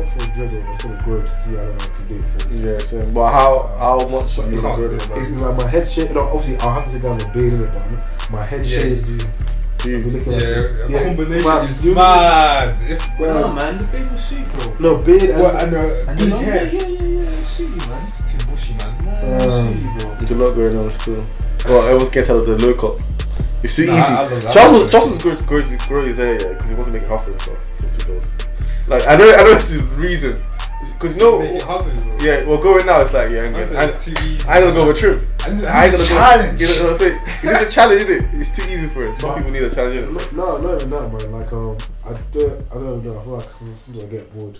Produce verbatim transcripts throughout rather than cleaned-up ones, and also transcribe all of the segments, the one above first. went for a drizzle. I sort of grow to see how long I can do it for. Yeah, same. But how how much? It's, it's, like, it's, it's like my head shaved. Obviously, I'll have to sit down and bathe in it, but my head yeah, shaved. Dude. Dude. Like, yeah, a yeah. combination but, is mad. If, well, no, man, the beard will suit, bro. No, beard and, well, and, uh, and the long hair. Yeah, yeah, yeah, yeah. It'll suit you, man. It's too bushy, man. No, um, it'll suit you, bro. There's a lot going on still. Well, everyone's getting out of the low cut. It's too nah, easy. I love, I Charles was, Charles was growing, growing his hair, yeah, because he wants to make it half for himself. Like, I know, I know that's the reason. Because you know, happen, yeah, well, going now, it's like, yeah, I'm gonna, I, it's too easy, I ain't gonna go on a trip. I ain't gonna challenge. Go, you know what I'm saying? It is a challenge, isn't it? It's too easy for it. Some no, people need a challenge. No, no, no, no, man. Like, um, I don't, I don't know. I feel like sometimes I get bored.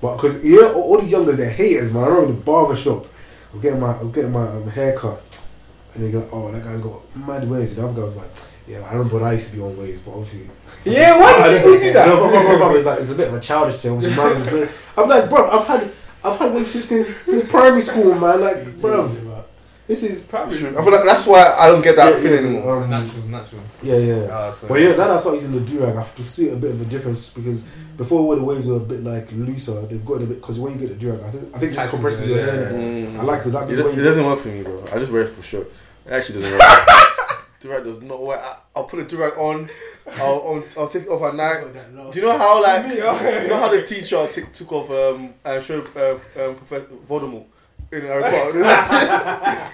But because you know, all these young guys, they're haters, man. I remember the barber shop. I was getting my, I was getting my um, haircut, and they go, oh, that guy's got mad waves. And the other guy was like, yeah, I remember I used to be on waves, but obviously. Yeah, why did people do that? No, my brother is like, it's a bit of a childish thing. I'm like, bro, I've had, I've had waves since since primary school, man. Like, bro, this is primary. I feel like that's why I don't get that yeah, feeling anymore. Um, natural, natural. Yeah, yeah. Ah, so but yeah, now that's what I used to do. Like, I have see a bit of a difference because before all the waves were a bit like looser, they've got a bit because when you get the durag, I think I think it just compresses yeah, your hair. Yeah, yeah. Mm. I like because that. It, does, it doesn't work for me, bro. I just wear it for sure. It actually doesn't work. Durag does not work. I, I'll put a durag on. I'll on, I'll take it off at night. Do you know how like you know how the teacher t- took off um and showed um, um Professor Voldemort in Harry Potter?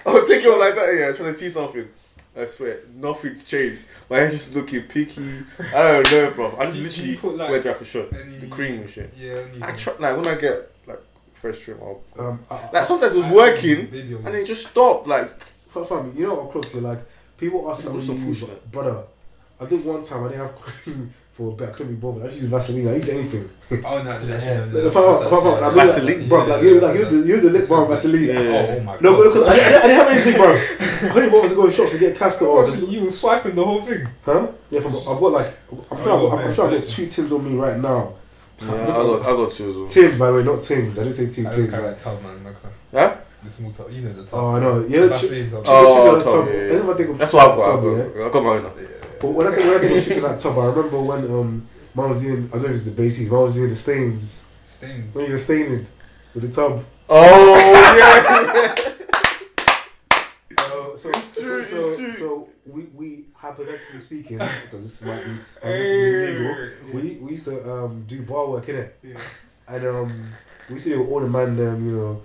I'll take it off like that. Yeah, trying to see something. I swear, nothing's changed. My hair's just looking peaky. I don't know, bro. I just you, literally you put, like, wear durag for sure. Any, the cream and shit. Yeah. I try like when I get like fresh trim. I'll, um, I, like sometimes I, it was I, working video, and then it just stopped. Like, funny, you know what clothes are like. People ask me, so brother, I think one time I didn't have cream for a bit, I couldn't be bothered. I just used Vaseline, I used anything. Oh, no, actually, yeah. no, no, no, no. Vaseline? Bro, like, you know, like, you know, the, you know the lip balm Vaseline. Yeah, yeah. Oh, oh, my God. No, because I, I didn't have anything, bro. I couldn't bother to go in shops to get castor oil. You were swiping the whole thing? Huh? Yeah, from, I've got like, I'm sure oh, I've got two tins on me right now. Yeah, I got, I got two as well. Tins, by the way, not tins. I didn't say two tins. I just carry a tub, man. Huh? The small tub, you know the tub. Oh, I know. Yeah, that's the tub. Oh, tub. Yeah, yeah. That's what I've got. I've got my own. But when I think when I think of chicks in that tub, I remember when um, mum was in. I don't know if it's the Baities. Mum was in the stains. Stains. When you were staining with the tub. Oh yeah. So, it's true, so, so, it's true. so we, we hypothetically speaking, because this might be illegal. We we used to um, do bar work innit? Yeah. And um, we used to do all the man them, you know.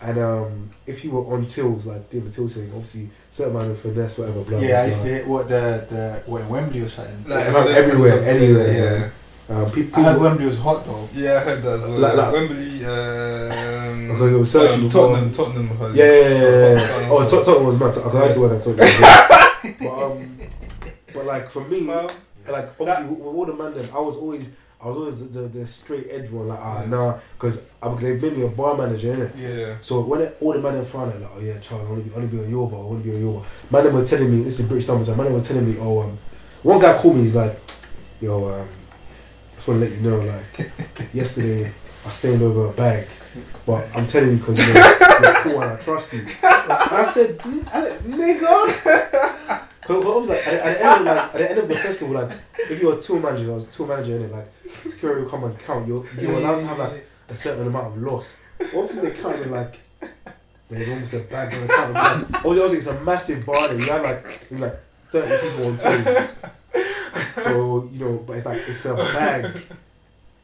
And um, if you were on tills, like doing the till thing, obviously, certain amount of finesse, whatever, blah, yeah, blah, I used blah. to hit what, the, the, what, in Wembley or something? Like, like everywhere, anywhere, yeah. yeah. Um, people, I heard Wembley was hot, though. Yeah, I heard that as well. Like, like, Wembley, um... Because it was searching um, Tottenham, Tottenham. Tottenham yeah, yeah, yeah, yeah. yeah. Oh, Tottenham was mad. I can actually wear that Tottenham. But, um, but, like, for me, well, like, obviously, that, with all the man them, I was always... I was always the, the, the straight edge one, like, ah, yeah. nah, because they've made me a bar manager, innit? Yeah. So when it, all the men in front, like, oh, yeah, Charlie, I want to be, I want to be on your bar, I want to be on your bar. Man, they were telling me, this is British Summer Time, man, they were telling me, oh, um, one guy called me, he's like, yo, um, I just want to let you know, like, yesterday I stained over a bag, but I'm telling you because you know, you're cool and I trust you. I said, I said, nigga. But I was like, at the, end of, like, at the end of the festival, like, if you're a tour manager, I was a tour manager, innit? Like, security will come and count. You're, you're allowed to have, like, a certain amount of loss. Obviously, they counted, like, there's almost a bag on the count. Like, obviously, it's a massive bar there. You have, like, you have, like thirty people on tours. So, you know, but it's like, it's a bag.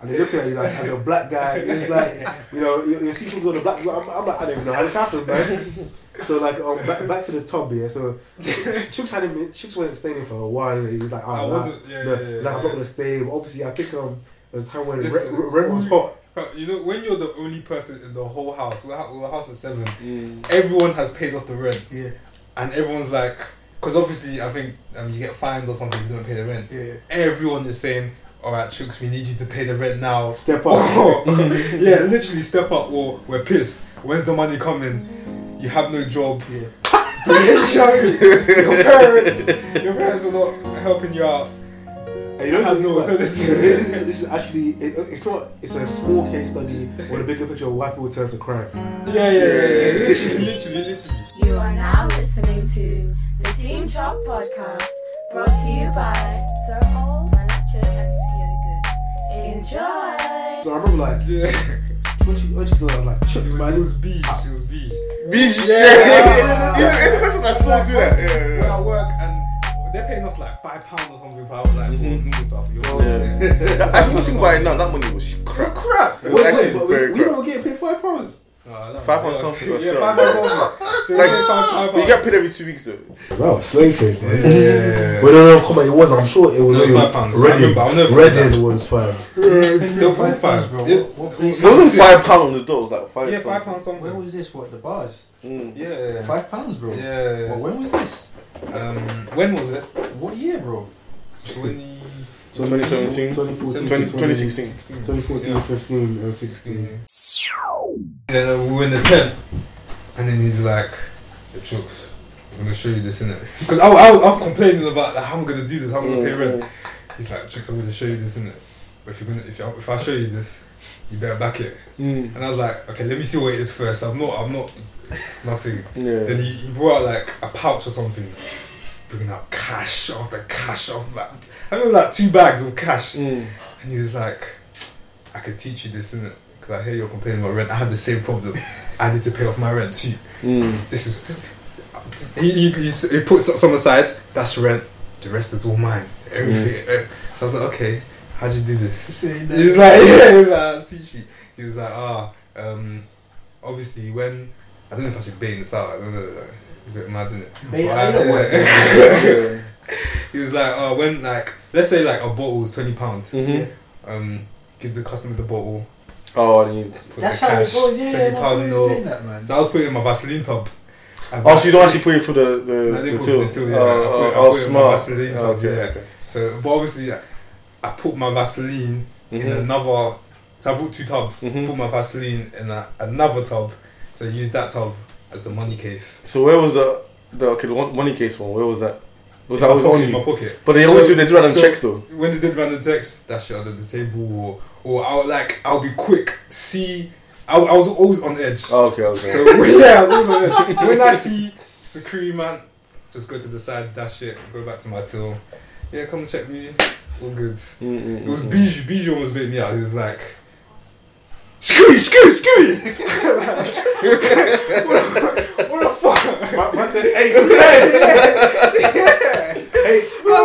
And they're looking at you, like, as a black guy, it's like, you know, you, you see people go to black, I'm, I'm like, I don't even know how this happened, man. So like um, back, back to the tub, yeah. So Chooks hadn't been, Chooks wasn't staying for a while. He was like, oh, I nah, wasn't. Yeah, no. yeah, yeah, like, yeah. I'm not gonna stay. But obviously, I think um, there's time when Red was hot. You know, when you're the only person in the whole house, we're a house of seven. Mm. Everyone has paid off the rent. Yeah, and everyone's like, because obviously, I think um, you get fined or something if you don't pay the rent. Yeah, everyone is saying, all right, Chooks, we need you to pay the rent now. Step up. Yeah, literally step up. Or we're pissed. When's the money coming? You have no job. Yeah. your parents, your parents are not helping you out. And you don't have no alternative. This is actually, it, it's not. It's a small case study or a bigger picture of why people turn to crime. Yeah, yeah, yeah, yeah. Literally, literally, literally. You are now listening to the Team Chop Podcast, brought to you by Sir Halls, Manachur, and C O Goods. Enjoy. So I remember like, yeah. what you what you said? I was like, chips, man. It was B. It was B. B. Yeah. yeah. yeah. It's the person that still do that. Yeah. When I work and they're paying us like five pounds or something, but I was like, mm-hmm. stuff. You're yeah. I think about it now. That money was crap. Crap. It was wait, wait, but we, we don't get paid five pounds. Uh, five pounds something. Yeah, five pounds something. Like five pounds. You get paid every two weeks though. Wow, slave trade. Man. Yeah. yeah. Wait, no, no, come on. It was. I'm sure it was. No, it was five pounds. Reading. Reading was five. They were five pounds, bro. It wasn't five pounds on the door. It was like five. Yeah, five pounds something. Where was this? What the bars? Yeah. Five pounds, bro. Yeah. When was this? Um, when was it? What year, bro? twenty seventeen twenty sixteen twenty fourteen yeah. fifteen and sixteen Yeah, we were in the tent, and then he's like, the chooks, I'm going to show you this, innit? Because I, I, I was complaining about like, how I'm going to do this, how I'm going to pay rent. He's like, chooks, I'm going to show you this, innit? But if you're gonna, if, you, if I show you this, you better back it. Mm. And I was like, okay, let me see what it is first. I'm not, I'm not, nothing. Yeah. Then he, he brought out like a pouch or something, bringing out cash after cash after like, I think it was like two bags of cash. Mm. And he was like, I can teach you this, innit? Because I hear you're complaining about rent. I have the same problem. I need to pay off my rent too. Mm. This is, this, this, he, he, he puts some aside, that's rent, the rest is all mine. Everything. Mm. So I was like, okay, how'd you do this? He was like, yeah, he was like, I'll teach you. He was like, ah, oh, um, obviously when, I don't know if I should bail this out. I don't know. Like, it's a bit mad, isn't it? Bail out what? He was like, oh, when like, let's say like a bottle is twenty pounds Mm-hmm. Um, give the customer the bottle. Oh, and you put that's the how cash. It goes. Yeah, twenty pounds no, no. That, man. So I was putting it in my Vaseline tub. Oh, so you don't actually put it for the the, no, the, till. the till? Yeah. Oh, oh, oh smart. Vaseline oh, okay, tub, yeah. okay. So, but obviously, I, I put my Vaseline mm-hmm. in another. So I bought two tubs. Mm-hmm. Put my Vaseline in a, another tub. So I used that tub as the money case. So where was the the okay the one, money case one? Where was that? Was in that was pocket, in my pocket? But they always so, do. They do random so checks though. When they did random checks, that shit under the table or or I'll like I'll be quick. See, I, I was always on edge. Oh, okay, okay. So yeah, I was always on edge. When I see security man, just go to the side. That shit. Go back to my till. Yeah, come check me. All good. Mm-mm-mm-mm. It was Bijou. Bijou almost bait me out. He was like, Scooby, Scooby, Scooby! What, what the fuck? My, my said eight to yeah. Hey, what?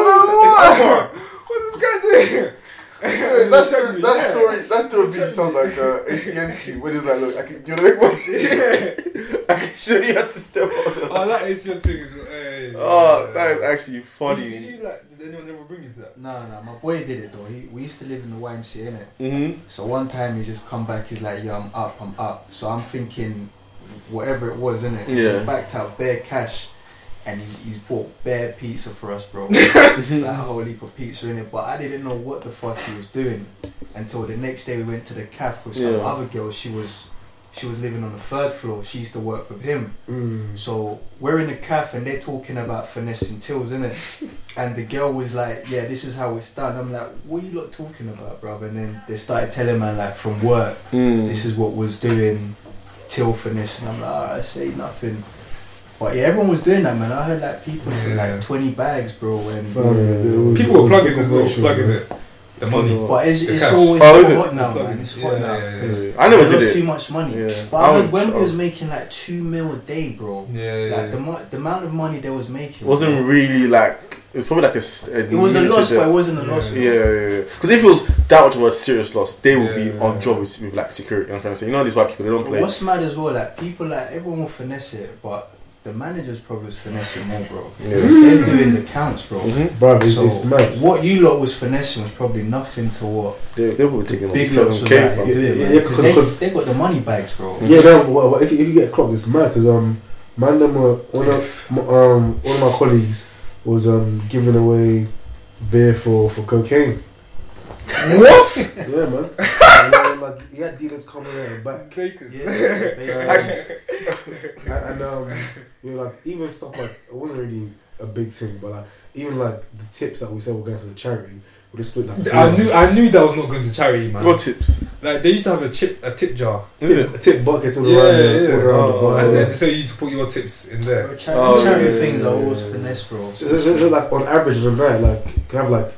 What's this guy doing? Hey, that story, that yeah. story, that story of Bijou sounds like uh, A C M scheme. Where it's like, look, I can, you know, make money. Yeah. I can show you how to step on them. Oh, that A C M thing is. Hey, oh, yeah. That is actually funny. Did you like? Did anyone ever bring you to that? No, no, my boy did it though. He, we used to live in the Y M C A, innit? Mm-hmm. So one time he just come back, he's like, yo, I'm up, I'm up. So I'm thinking, whatever it was, innit? He yeah. just backed out bare cash and he's, he's bought bare pizza for us, bro. That whole heap of pizza, innit? But I didn't know what the fuck he was doing until the next day we went to the cafe with some yeah. other girl. She was. She was living on the third floor. She used to work with him. Mm. So we're in the cafe and they're talking about finessing tills, innit? And the girl was like, yeah, this is how it's done. I'm like, what are you lot talking about, bruv? And then they started telling man, like, from work, mm. this is what was doing till finesse. And I'm like, all right, I say nothing. But yeah, everyone was doing that, man. I heard, like, people yeah. took, like, twenty bags, bro. And yeah, was, people were plugging this, well, plugging it. The money, but it's, it's always oh, hot it? now, man. It's hot yeah, now because yeah, yeah, yeah. I never did it. Too much money, yeah. but I heard Wembley was making like two mil a day, bro. Yeah, yeah. Like yeah. the mo- the amount of money they was making wasn't bro. really like it was probably like a. a it was a loss, but it wasn't a yeah. loss. Bro. Yeah, yeah, yeah. Because if it was that was a serious loss, they would yeah, be yeah. on job with, with like security. You know what I'm trying to say, you know, these white people they don't play. What's mad as well, like people like everyone will finesse it, but. The manager's probably was finessing more, bro. Yeah. They're doing the counts, bro. Mm-hmm. Bro, it's, so it's mad. What you lot was finessing was probably nothing to what they, they were taking. Big lots of that. Yeah, yeah, yeah, cause, they, cause they got the money bags, bro. Yeah, no, well, if you, if you get a clock, it's mad because um, man, them were, one of my, um, one of my colleagues was um giving away beer for for cocaine. What? Yeah, man. And then, like you had dealers coming out and back. Bakers. Yeah. Um, and um, you know, like even stuff like it wasn't really a big thing, but like even like the tips that we said were going to the charity, we just split that. I knew, I knew that was not going to charity, man. What tips? Like they used to have a chip, a tip jar, tip, a tip bucket all yeah, around, yeah, yeah. All around oh, the bar, and then so you to put your tips in there. Bro, charity, oh, charity yeah, things yeah, are always yeah, finesse, bro. So, so, so, so like on average, on night, like you can have like.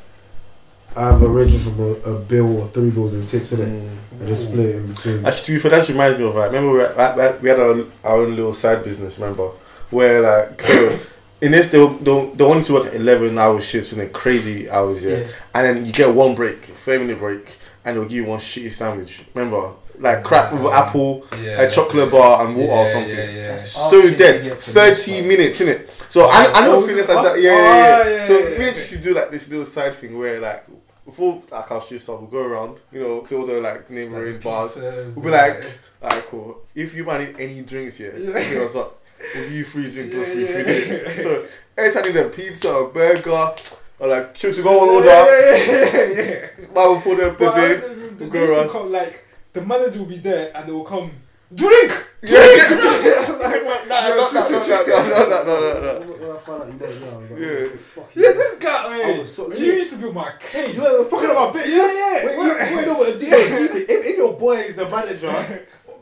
either ranging from a, a bill or three bills and tips in it, mm. and just split it in between. Actually, to be fair, that just reminds me of like, remember we had, we had our, our own little side business, remember, where like so in this they they only to work at eleven hour shifts in the crazy hours, yeah? yeah, and then you get one break, thirty minute break, and they'll give you one shitty sandwich, remember. Like crap with an apple, yeah, a chocolate bar, and water yeah, or something. Yeah, yeah. So oh, dead. Thirty minutes, innit? So oh, I I know things like that. Yeah, yeah, yeah. yeah so yeah, yeah. Me and she do like this little side thing where like before like our shoot stuff, we'll go around, you know, to all the like neighbouring like bars. Pizzas, we'll be yeah. like, alright, cool. If you buy any drinks here, yeah, hit us up. We'll give you free drink or yeah, free yeah, free drink. Yeah. So anytime you need a pizza or burger or like trip to go on order, yeah, yeah. We'll pull up the bin, we'll go around. Like, the manager will be there and they will come, drink! Drink! Yeah, this guy, hey, oh, so, you yeah. used to be my case. You were fucking up my bitch. Yeah, yeah. Wait, wait, wait, no, wait, if, if your boy is the manager,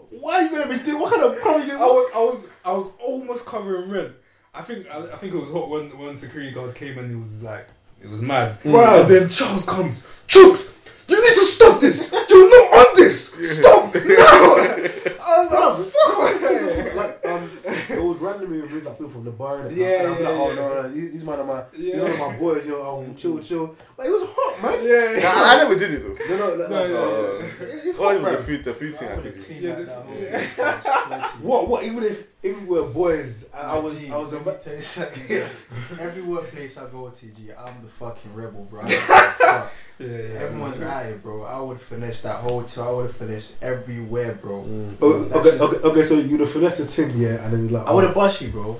why are you going to be doing, what kind of crime are you going to work? I was, I was almost covering red. I think I, I think it was hot when, when security guard came and it was like, it was mad. Mm. Wow, then Charles comes, Chooks! You need to stop this! You're not on this! Yeah. Stop! No! I was like, fuck! Like, um, it would randomly read like people from the bar and, yeah, and I'm yeah, like, oh, yeah. no, no, these men are my, yeah. you know, my boys, yo, know, um, chill, chill. Like, it was hot, man. Yeah, yeah. Nah, I never did it, though. No, no, no, no. no, no, no. It's hot, oh, it was the food, the food thing I, I did. Yeah, like that, yeah. What, what, even if, even we were boys, I, I was, G, I was a... Let me tell you something, every workplace I go to, G, I'm the fucking rebel, bro. Yeah, yeah, everyone's yeah. eye, bro. I would finesse that hotel. I would have finessed everywhere, bro. Mm. Okay, okay, just... okay, okay. So you would have finessed the thing, yeah, and then like, oh. I would have bust you, bro.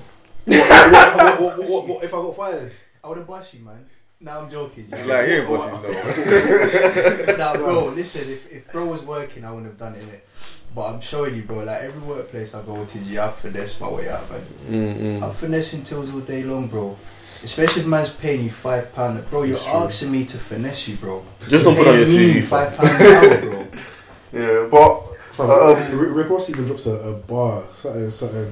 what, what, what, what, what, what, what if I got fired? I would have bust you, man. Nah, I'm joking. Like, like, he ain't bust you, no. Nah, bro. Listen, if if bro was working, I wouldn't have done it, innit? But I'm showing you, bro. Like every workplace I go to, G, I finesse my way out, man. Mm-hmm. I'm finessing tills all day long, bro. Especially if man's paying you five pounds, bro. You're That's asking true. me to finesse you, bro. Just don't put on your C V. Five pounds an hour, bro. Yeah, but uh, um, Rick Ross even drops a, a bar, something, something.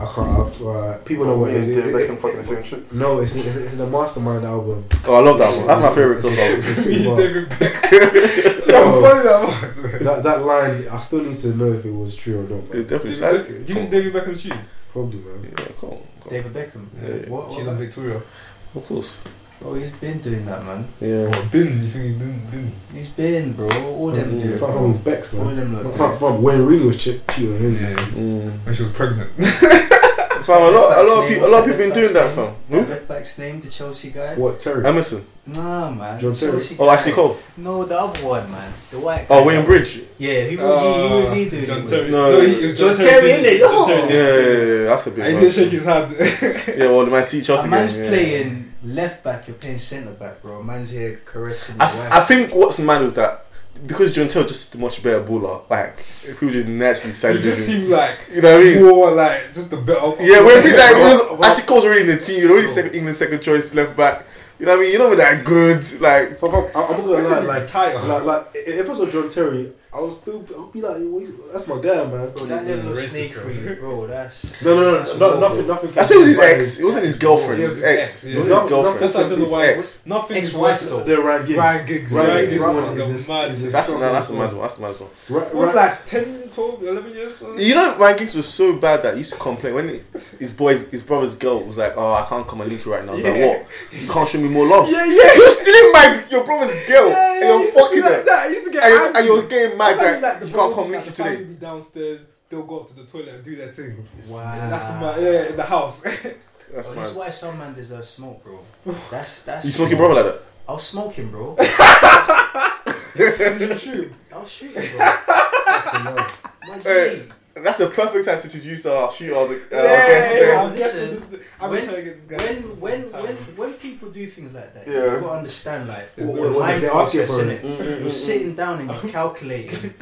I can't. Uh, people know what it is. They it, can fucking the same tricks. No, it's it's, it's the Mastermind album. Oh, I love that one. That's my favorite Rick Ross album. That that line, I still need to know if it was true or not. Man. It definitely. Like, do you think David Beckham cheated? Probably, man. Yeah, cool. David Beckham. Yeah. What? She's on Victoria. Of course. Bro, he's been doing that, man. Yeah. Oh, been? You think he's been? Been? He's been, bro. All them mm-hmm. do it, bro. His backs, bro. All them look bro, bro, Wayne Rooney was cheating on him. Yeah. Mm. When she was pregnant. Fam, a lot, a lot of people, a lot of people been doing that, fam. Who? Left back's name, the Chelsea guy. What? Terry. Emerson. Nah, man. John Terry. Oh, Ashley Cole. No, the other one, man. The white. Oh, Wayne Bridge. Yeah, who was uh, he? Who was he doing? John Terry. No, no he, it was John, John Terry. Terry John Terry. Yeah, yeah, yeah, that's a big. And he didn't shake his hand. Yeah, well, man, see Chelsea. A man's game, playing yeah. left back. You're playing centre back, bro. Man's here caressing. I, th- I think what's mad is that. Because John Terry just a much better baller, like people just naturally said. He just seemed like, you know what I mean? More like just the better. Yeah, when like, like, it was actually Cole's already in the team. You're already second, England's second choice left back. You know what I mean? You're not that good. Like I'm, I'm not gonna lie, like tired. Like, like if I saw John Terry, I would still I'd be like, well, that's my guy, man. Bro, that level of sneakery, bro. That's no, no, no, no nothing, nothing. That's it was his ex. It wasn't his girlfriend. It was his ex. It was his girlfriend. That's like the why. Nothing's worse though. The Ryan Giggs. Ryan Giggs. Ryan Giggs was mad. That's no, that's a mad one. That's a mad one. It was like ten, twelve, eleven years. You know, Ryan Giggs was so bad that he used to complain when his boys, his brother's girl was like, oh, I can't come and link you right now. Like what? You can't show me more love. Yeah, yeah. You're stealing my your brother's girl and you're fucking that. And you're getting mad. Like that, like the you can't come like today. Family downstairs, they'll go up to the toilet and do their thing. Wow. That's my yeah in the house. That's oh, why some man deserves smoke, bro. That's that's. You smoking brother like that? I was smoking, bro. Did you shoot? I was shooting, bro. Hey, that's a perfect time to introduce our shooter. Uh, yeah, guest yeah, yeah. I'm when, trying to get this guy. When when when when people do things like that, yeah. you gotta understand like the time process in it. Mm-hmm. You're sitting down and you're calculating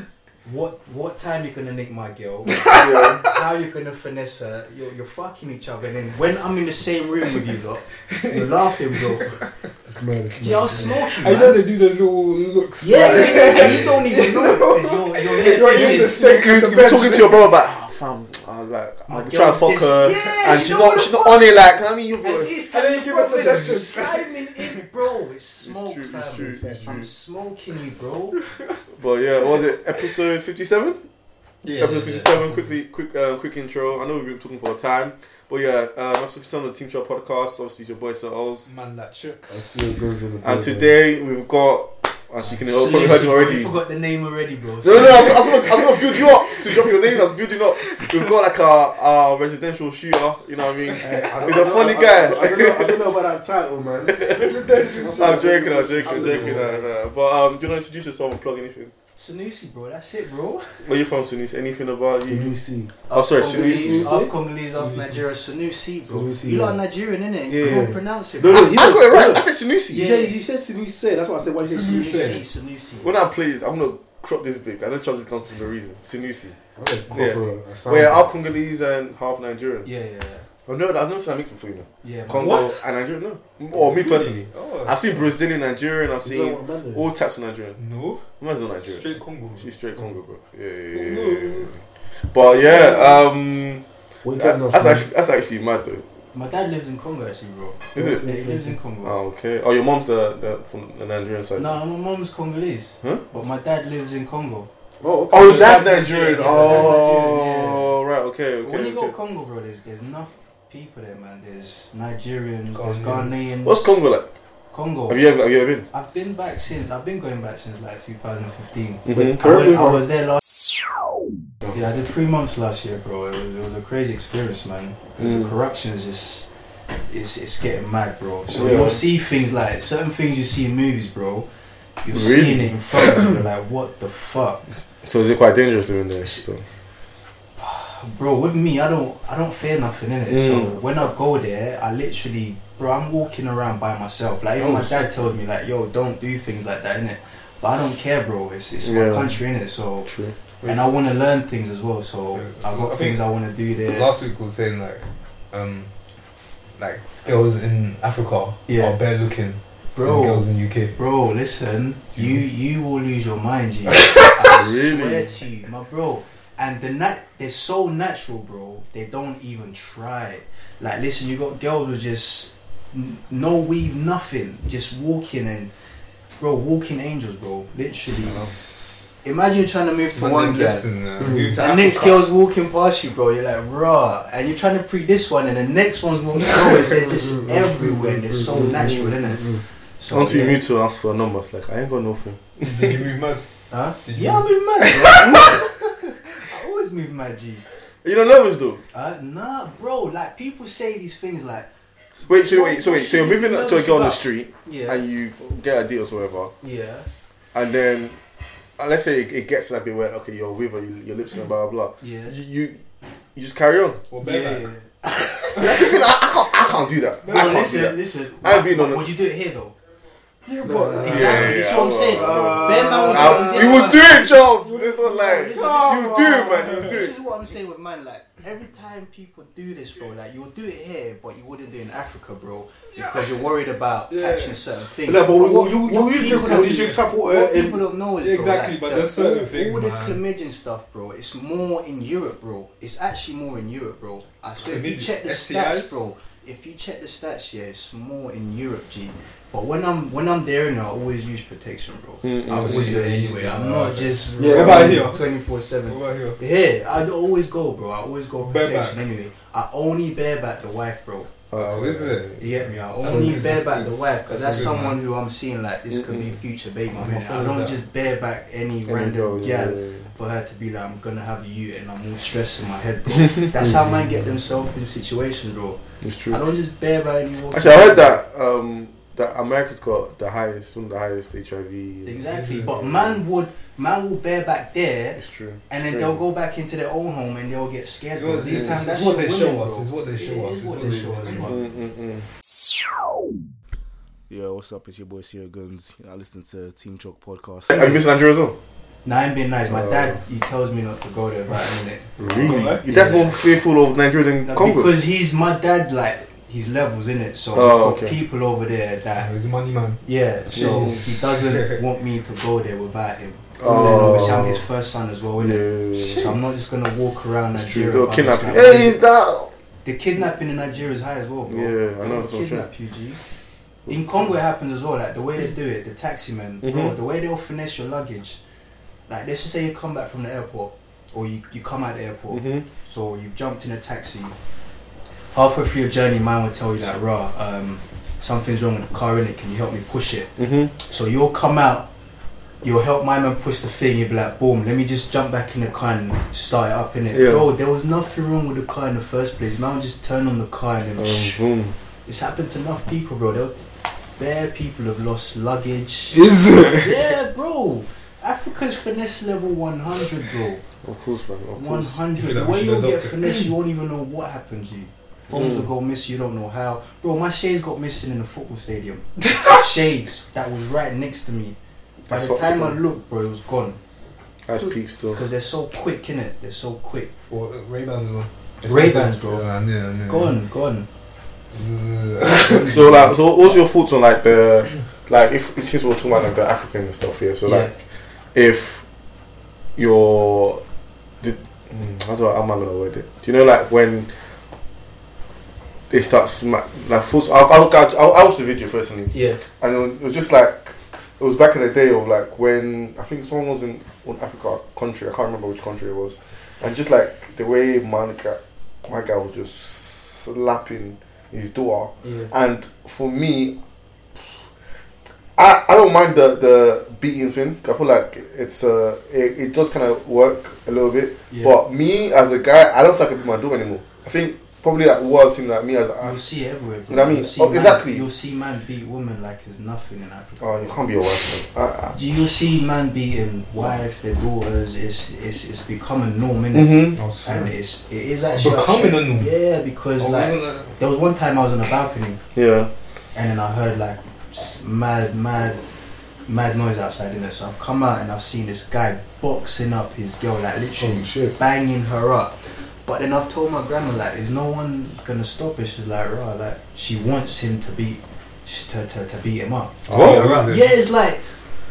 what what time you're gonna nick my girl, yeah. how you're gonna finesse her. You're you're fucking each other, and then when I'm in the same room with you lot, you're laughing, bro. That's mad. Yeah, I was smoking. I know they do the little looks. Yeah, like, yeah, yeah, yeah. You don't even know. You're you're, you're, you're in the stick. You're, you're talking to your brother about. Um, I was like, I'm trying to fuck her, yeah, and she's not, she's not on it. Like, I mean, you boys. And then you give us suggestions. Sliding in bro. It's smoke, it's true, it's true, it's true. I'm smoking you, bro. But yeah, what was it episode fifty-seven? Yeah, episode fifty-seven. Yeah. Quickly, quick, uh, quick intro. I know we've been talking for a time, but yeah, um, episode fifty-seven of the Team Chop Podcast. Obviously, it's your boy Sir Oz. Man, that chooks. And today we've got. As you can all probably heard him already. I forgot the name already, bro. No, no, no. I was, I was, gonna, I was gonna build you up to drop your name. I was building up. We've got like a, a residential shooter. You know what I mean? Hey, I He's a funny I, guy. I, I, don't know, I don't know about that title, man. Residential shooter. I'm joking. I'm joking. I'm joking. Nah, nah. But um, do you want to introduce yourself and plug anything? Sanusi, bro. That's it, bro. Where you from, Sanusi? Anything about you? Sanusi. Oh, I'm sorry, Sanusi. I'm Congolese, I'm Nigerian. Sanusi, bro. Sanusi, you yeah. lot are Nigerian, innit? Yeah. You can't pronounce it. Bro. No, no, I, I got it right. No. I said Sanusi. Yeah. You said, said Sanusi. That's what I said. Why you said Sanusi? Sanusi. When I play this, I'm going to crop this big. I don't trust this comes to the reason. Sanusi. Oh, yeah. Well, yeah, I'm Congolese and half Nigerian. Yeah, yeah, yeah. Oh, no, I've never seen that mix before, you know. Yeah, Congo what? And Nigerian, no. Or me personally. Oh, I've seen Brazilian, Nigerian, I've seen all types of Nigerian. No? Man's not Nigerian. Straight Congo. She's straight Congo, bro. Yeah, yeah, yeah. yeah, yeah. But yeah, um. What that, that's, actually, that's actually mad, though. My dad lives in Congo, actually, bro. Is it? Yeah, he lives in Congo. Oh, okay. Oh, your mom's the, the, from the Nigerian side? No, my mom's Congolese. Huh? But my dad lives in Congo. Oh, okay. Oh, that's Nigerian. Yeah, oh, Nigerian, yeah. Right, okay, okay. When you okay. go to Congo, bro, there's, there's nothing. People there, man. There's Nigerians, Ghanaian. There's Ghanaians. What's Congo like? Congo. Have you ever, have you ever been? I've been back since. I've been going back since like two thousand fifteen. Mm-hmm. I, went, I was there last. Yeah, I did three months last year, bro. It was, it was a crazy experience, man. Because mm. the corruption is just, it's it's getting mad, bro. So yeah. you'll see things like certain things you see in movies, bro. You're really? Seeing it in front of you. You're like, what the fuck? So is it quite dangerous doing this? Bro, with me, I don't, I don't fear nothing, innit? Mm. So when I go there, I literally, bro, I'm walking around by myself. Like even oh, my dad tells me, like, yo, don't do things like that, innit? But I don't care, bro. It's it's yeah. my country, innit? So, true. And I want to learn things as well. So yeah. I've got I things I want to do there. Last week we were saying like, um, like girls in Africa yeah. are bare looking. Bro, girls in U K. Bro, listen, you you will lose your mind, G. I really? Swear to you, my bro. And the nat- they're so natural, bro. They don't even try. Like, listen, you got girls who just n- no weave, nothing, just walking and, bro, walking angels, bro. Literally. Imagine you're trying to move to one girl. The next girl's walking past you, bro. You're like, rah. And you're trying to pre this one, and the next one's walking always. They're just everywhere. And they're so natural, innit? So once yeah. you move to ask for a number, it's like, I ain't got no phone. Did you move mad? Huh? Did you yeah, move? I moved mad, bro. Move my G. You don't nervous though? Uh, nah, bro. Like people say these things like. Wait, so wait, so wait, so you're moving up to a girl on the street, yeah. and you get a deal or whatever. Yeah. And then, uh, let's say it, it gets to that bit where okay, you're with her, you, your lips and blah blah blah. Yeah. You you, you just carry on. Well, yeah. yeah. That's the thing. I, I can't. I can't do that. No, I can't listen, do that. Listen. I ain't been on. Would you do it here though? Yeah, bro. No, exactly. Yeah, yeah, that's yeah, what I'm saying. Uh, Bear man would uh, do it. You will do it, Charles. It's not like you will do it, man. You will do it. This is what I'm saying with man. Like every time people do this, bro, like you'll do it here, but you wouldn't do it in Africa, bro, because you're worried about yeah. catching certain things. No, but what, what, you, what, what you, people, you, you drink tap water. What people don't know is, bro, exactly, like, but the, there's certain all, things. All the chlamydian stuff, bro. It's more in Europe, bro. It's actually more in Europe, bro. I swear. If you check the stats, bro. If you check the stats, yeah, it's more in Europe, G. But when I'm when I'm there, you know, I always use protection, bro. Mm-hmm. I always do it anyway. I'm not just yeah, about here twenty-four seven. About here? Yeah, I'd always go, bro. I always go protection bareback. Anyway. I only bareback the wife, bro. Oh, is it? You get me? I only bareback the wife because that's, that's someone man. Who I'm seeing like this mm-hmm. could be future baby. I, mean, I don't that. Just bareback any, any random girl yeah, yeah, yeah. for her to be like, I'm gonna have you, and I'm all stressed in my head, bro. That's how man get themselves in situations, bro. It's true. I don't just bareback anyone. Actually, I heard that. Um, That America's got the highest, one of the highest H I V. Exactly, yeah. But man would, man will bear back there. It's true. And then true. They'll go back into their own home and they'll get scared. It's, it's, These it's, it's what they show us. It's what they show us. It's what they show us. Mm-hmm. Yo, what's up? It's your boy Sierra Guns. You know, I listen to Team Chop Podcast. Have you been to Nigeria as well? Nah, I ain't been nice. My uh, dad, he tells me not to go there. Right, minute. Really? Your yeah. dad's more fearful of Nigeria than Congo. Because he's my dad, like. He's levels in it, so oh, he's got okay. people over there that he's a money man. Yeah, so yes. he doesn't want me to go there without him. Oh. Then obviously I'm his first son as well, innit? Yeah. So I'm not just gonna walk around it's Nigeria. True, kidnapping. Hey, is that the kidnapping in Nigeria is high as well, bro? Yeah, I know. Kidnap P G. In Congo, it happens as well. Like the way they do it, the taximan, mm-hmm. bro, the way they'll finesse your luggage. Like let's just say you come back from the airport, or you, you come out of the airport. Mm-hmm. So you've jumped in a taxi. Halfway through your journey, mine will tell you that, rah, um, something's wrong with the car, innit? Can you help me push it? Mm-hmm. So you'll come out, you'll help my man push the thing. You'll be like, boom, let me just jump back in the car and start it up, innit? Yeah. Bro, there was nothing wrong with the car in the first place. Man just turned on the car and then um, psh, boom. It's happened to enough people, bro. They'll t- bare people have lost luggage. Is it? Yeah, bro. Africa's finesse level one hundred, bro. Of course, man. Of course. one hundred. The way you'll get finesse, you won't even know what happened to you. Phones mm. will go missing, you don't know how. Bro, my shades got missing in the football stadium. Shades that was right next to me. By That's the time still. I looked, bro, it was gone. That's peak still. Because they're so quick, innit? They're so quick. Well, Ray-Bans, Ray-Bans, bro. Yeah, yeah, yeah. Gone, gone. So like, so what's your thoughts on like the, like if since we're talking about like the African and stuff here, so yeah. like if you're, did, how do I, how am I gonna word it? Do you know like when they start smack like full? I I, I I watched the video personally, yeah, and it was just like it was back in the day of like when I think someone was in an Africa country, I can't remember which country it was, and just like the way my guy, my guy was just slapping his daughter, yeah. And for me, I I don't mind the, the beating thing. I feel like it's uh it, it does kind of work a little bit. Yeah. But me as a guy, I don't think I can be my daughter anymore. I think probably like world scene like me as I, you see it everywhere. Bro. You know what I mean? Oh, man, exactly. You'll see man beat woman like it's nothing in Africa. Oh, you can't be a wife. uh, you'll see man beating wives, their daughters. It's it's it's become a norm, isn't it? Mm-hmm. Oh, and it's it is actually becoming a norm. Yeah, because oh, like there was one time I was on a balcony. Yeah. And then I heard like mad, mad, mad noise outside, innit? So I've come out and I've seen this guy boxing up his girl, like literally oh, banging her up. But then I've told my grandma, like, is no one gonna stop it? She's like, rah, like, she wants him to beat, to, to, to beat him up. Oh, yeah, right. Yeah, it's like,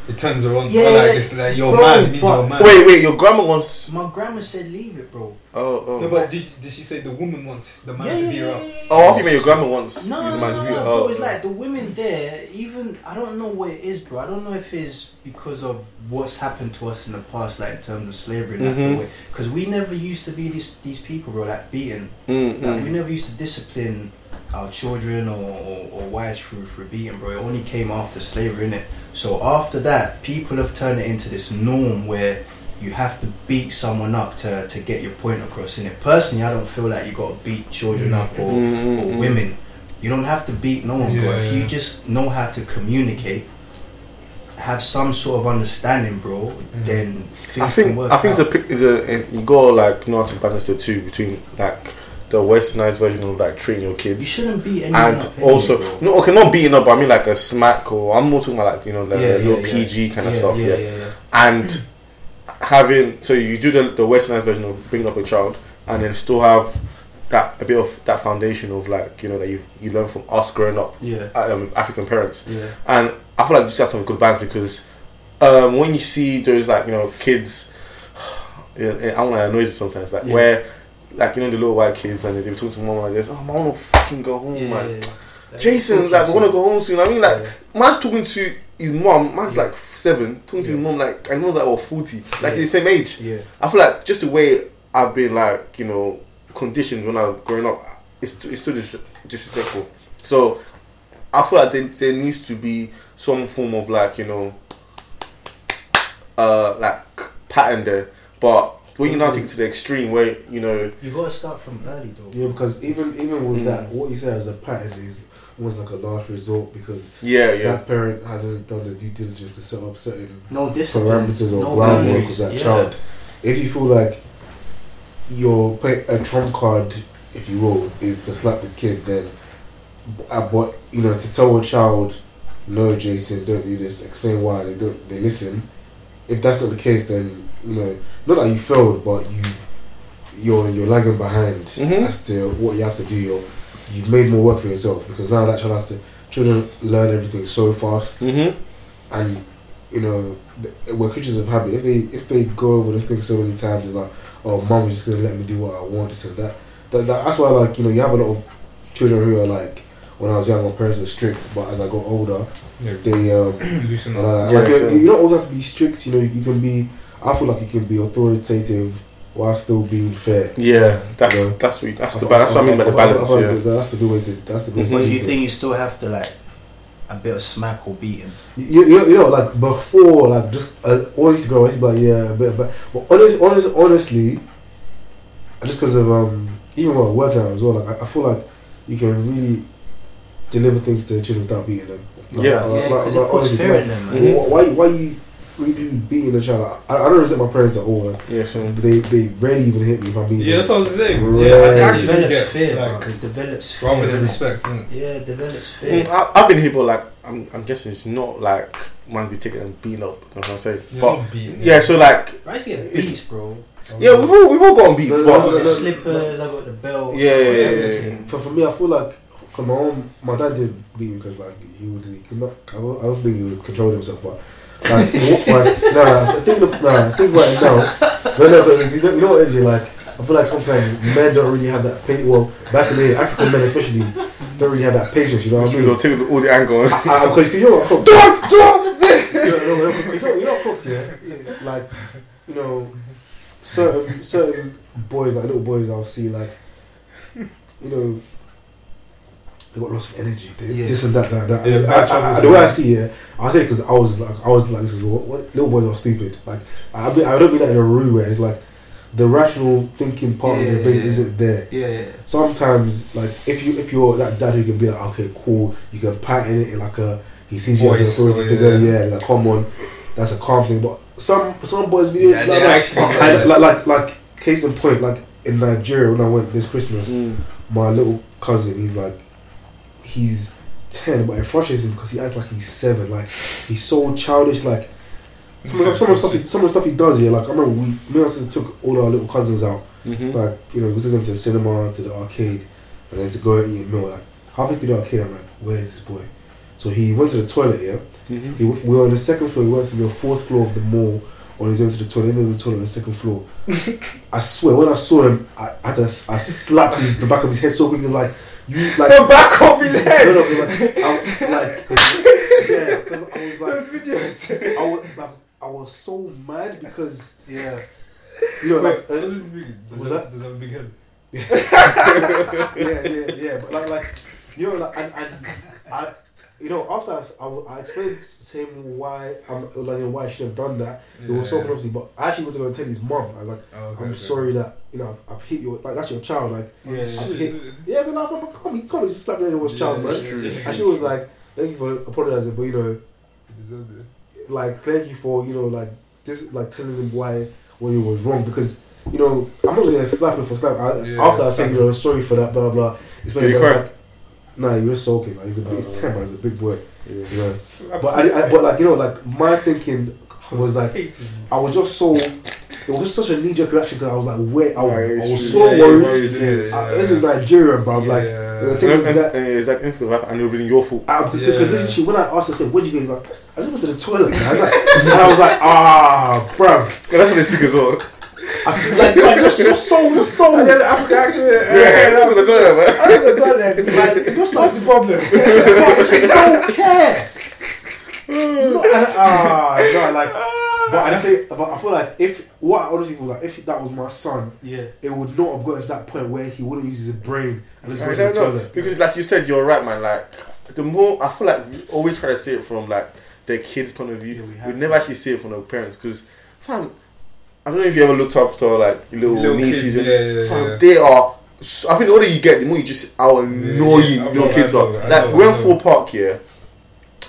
it turns around. Yeah, like, it's like your bro, man, he's your man. Wait, wait, your grandma wants. My grandma said, leave it, bro. Oh, oh. No, but did, did she say the woman wants the man yeah, to beat her up? Yeah, yeah, yeah. Oh, I think your grandma wants no, the man to beat her up. No, no, no, it's like the women there. Even I don't know what it is, bro. I don't know if it's because of what's happened to us in the past, like in terms of slavery, like mm-hmm. the way, because we never used to be these these people, bro. Like beaten, mm-hmm. like we never used to discipline our children or, or, or wives through through beating, bro. It only came after slavery, innit? So after that, people have turned it into this norm where you have to beat someone up to, to get your point across, innit? Personally, I don't feel like you got to beat children up or, or women. You don't have to beat no one, yeah, bro. If you just know how to communicate, have some sort of understanding, bro, mm-hmm. then things I think, can work I think out. It's a, it's a, you got to like, know how to balance the two between like the westernized version of like treating your kids. You shouldn't beat anyone and up anyway, also bro. No, okay, not beating up, but I mean like a smack, or I'm more talking about like, you know, like yeah, a little yeah, P G yeah. kind of yeah, stuff yeah, yeah. Yeah, yeah. And having, so you do the, the westernized version of bringing up a child and then still have that a bit of that foundation of like, you know, that you you learn from us growing up yeah. um, with African parents yeah. And I feel like you just have to have a good balance, because um, when you see those like, you know, kids, I don't know, it annoys me sometimes, like yeah. where like, you know, the little white kids, and they were talking to mum like this, oh, I want to fucking go home, yeah, man. Yeah, yeah. Jason, like, we want to go home soon. I mean, like, yeah. man's talking to his mum, man's yeah. like seven, talking yeah. to his mum, like, I know that we're forty, like, yeah. they're the same age. Yeah. I feel like just the way I've been, like, you know, conditioned when I was growing up, it's, it's too dis- disrespectful. So, I feel like there, there needs to be some form of, like, you know, uh, like, pattern there, but when you're not taking to the extreme, where you know you gotta start from early, though. Yeah, because even even with mm. that, what you said as a pattern is almost like a last resort, because yeah, yeah. that parent hasn't done the due diligence to set up certain no discipline, parameters or no groundwork with that yeah. child. If you feel like your a trump card, if you will, is to slap the kid, then but you know to tell a child, no, Jason, don't do this. Explain why they don't. They listen. If that's not the case, then you know, not that you failed, but you you're you're lagging behind mm-hmm. as to what you have to do. Or you've made more work for yourself, because now that child has to children learn everything so fast, mm-hmm. and you know we're creatures of habit. If they if they go over this thing so many times, it's like, oh, mum is just gonna let me do what I want, this and that. that. That that's why, like, you know, you have a lot of children who are like, when I was young, my parents were strict, but as I got older, yeah. they um, loosen up. Uh, yeah, like, so. You don't always have to be strict. You know, you can be. I feel like you can be authoritative while still being fair. Yeah, that's you know? that's what that's I, the that's I, what I mean by the balance. I, I, yeah. That's the good way to. That's the good. Mm-hmm. Way to do you think it. You still have to like a bit of smack or beating? You, you, you know, like before, like just uh, always grow. I used to be like, yeah, but but, but honest, honest, honestly, just because of um, even what I work now as well, like I, I feel like you can really deliver things to children without beating them. Like, yeah, like, yeah, because like, it puts fear in them. Man. Why, why you? Really beating a child. Like, I, I don't resent my parents at all. Like, yeah, sure. They they rarely even hit me if I'm beating. Yeah, that's what I was saying. Right. Yeah, I actually develops get fear, like, it develops fear rather than respect. Like, yeah, it develops fear. Mm, I, I've been hit, but like I'm I'm guessing it's not like man be taken and beaten up. You know what I'm saying? You're but beaten, yeah, yeah, so like I used to get beats, bro. Yeah, we've all we've all gotten beats. No, no, but no, no, the slippers, no. I got the belt. Yeah, yeah, yeah, yeah, yeah. For for me, I feel like. Cause my own, my dad did beat me because like he would he could not. I don't, I don't think he would control himself, but. Like, like, nah, I think the, nah, think about it now. No, no, but you know, you know what it is, like, I feel like sometimes men don't really have that patience. Well, back in the day, African men especially don't really have that patience, you know what I mean? They'll take all the anger. Because you know what, Cox? You know what, Cox, yeah? Like, you know, certain certain boys, like little boys I'll see, like, you know, they got lots of energy. They, yeah. This and that, that, that. Yeah, I, I, I, the way I see it, I say because I was like, I was like, this is what, what little boys are stupid. Like, I, I don't mean that in a rude way. It's like the rational thinking part yeah, of their brain yeah. isn't there. Yeah, yeah. Sometimes, like, if you if you're that dad who can be like, okay, cool, you can pattern it in like a he sees you as a figure, yeah, like come on, that's a calm thing. But some some boys be yeah, like, like, like, like like like case in point, like in Nigeria when I went this Christmas, mm. my little cousin, he's like. He's ten, but it frustrates him because he acts like he's seven. Like he's so childish. Like some of the stuff, he, some of the stuff he does. Yeah, like I remember we, me and us took all our little cousins out. Mm-hmm. Like you know, we took them to the cinema, to the arcade, and then to go and eat a meal. Like halfway through the arcade, I'm like, where is this boy? So he went to the toilet. Yeah, mm-hmm. he, we were on the second floor. He went to the fourth floor of the mall. On his way to the toilet, in the toilet on the second floor. I swear, when I saw him, I I, just, I slapped his, the back of his head so quick. He was like. You, like, the back of his head. No, no, like, I, like, cause, yeah, cause I was like, those videos. I was like, I was so mad because, yeah, you know, wait, like, uh, does does was that? Does that have a big head? Yeah. yeah, yeah, yeah. But like, like, you know, like, and, and I, you know, after I, I, I explained to him why I'm like, you know, why I should have done that. Yeah, it was so yeah. obviously, but I actually went to go and tell his mom. I was like, oh, okay, I'm okay. sorry that. You know, I've, I've hit your like that's your child, like yeah, I've hit, yeah. But now from a comic, comic just slapped anyone's child, man. Yeah, and she was like, "Thank you for apologizing, but you know, you it. like thank you for you know like just like telling him why when he was wrong because you know I'm not gonna slap him for slap. I, yeah, after I said you know sorry for that, blah blah. It's Did he cry? Like, nah, you're sulking. Like he's a big, he's ten, man. He's a big boy. Yeah. You know? But I, I, but like you know, like my thinking was like I was just so. It was such a knee-jerk reaction because I was like, wait, I, yeah, I was so yeah, worried. Worries, yeah, yeah, I, yeah. This is Nigeria, bro. Yeah. Like, it's like influence, and it'll be your fault. Because yeah. literally, when I asked, I said, where'd you go? He's like, I just went to the toilet. Man. Like, and I was like, ah, bruv. Yeah, that's what they speak as well. I said, like, like, just your soul, your soul. And then the African accent. Yeah, yeah, yeah, I was the toilet, man. I was the toilet. It's like, what's that's the problem? They don't care. Ah, no, like... But I say, but I feel like if what I honestly feel like if that was my son, yeah, it would not have gotten to that point where he wouldn't use his brain and just go to the toilet. Because like you said, you're right, man. Like the more I feel like we always try to see it from like the kid's point of view, yeah, we, we never actually see it from the parents. Because fam, I don't know if you ever looked up to like little, little nieces, kids, yeah, yeah, fam, yeah. They are. I think the older you get, the more you just how annoying yeah, yeah, your kids know, are. Like we're in Full Park here,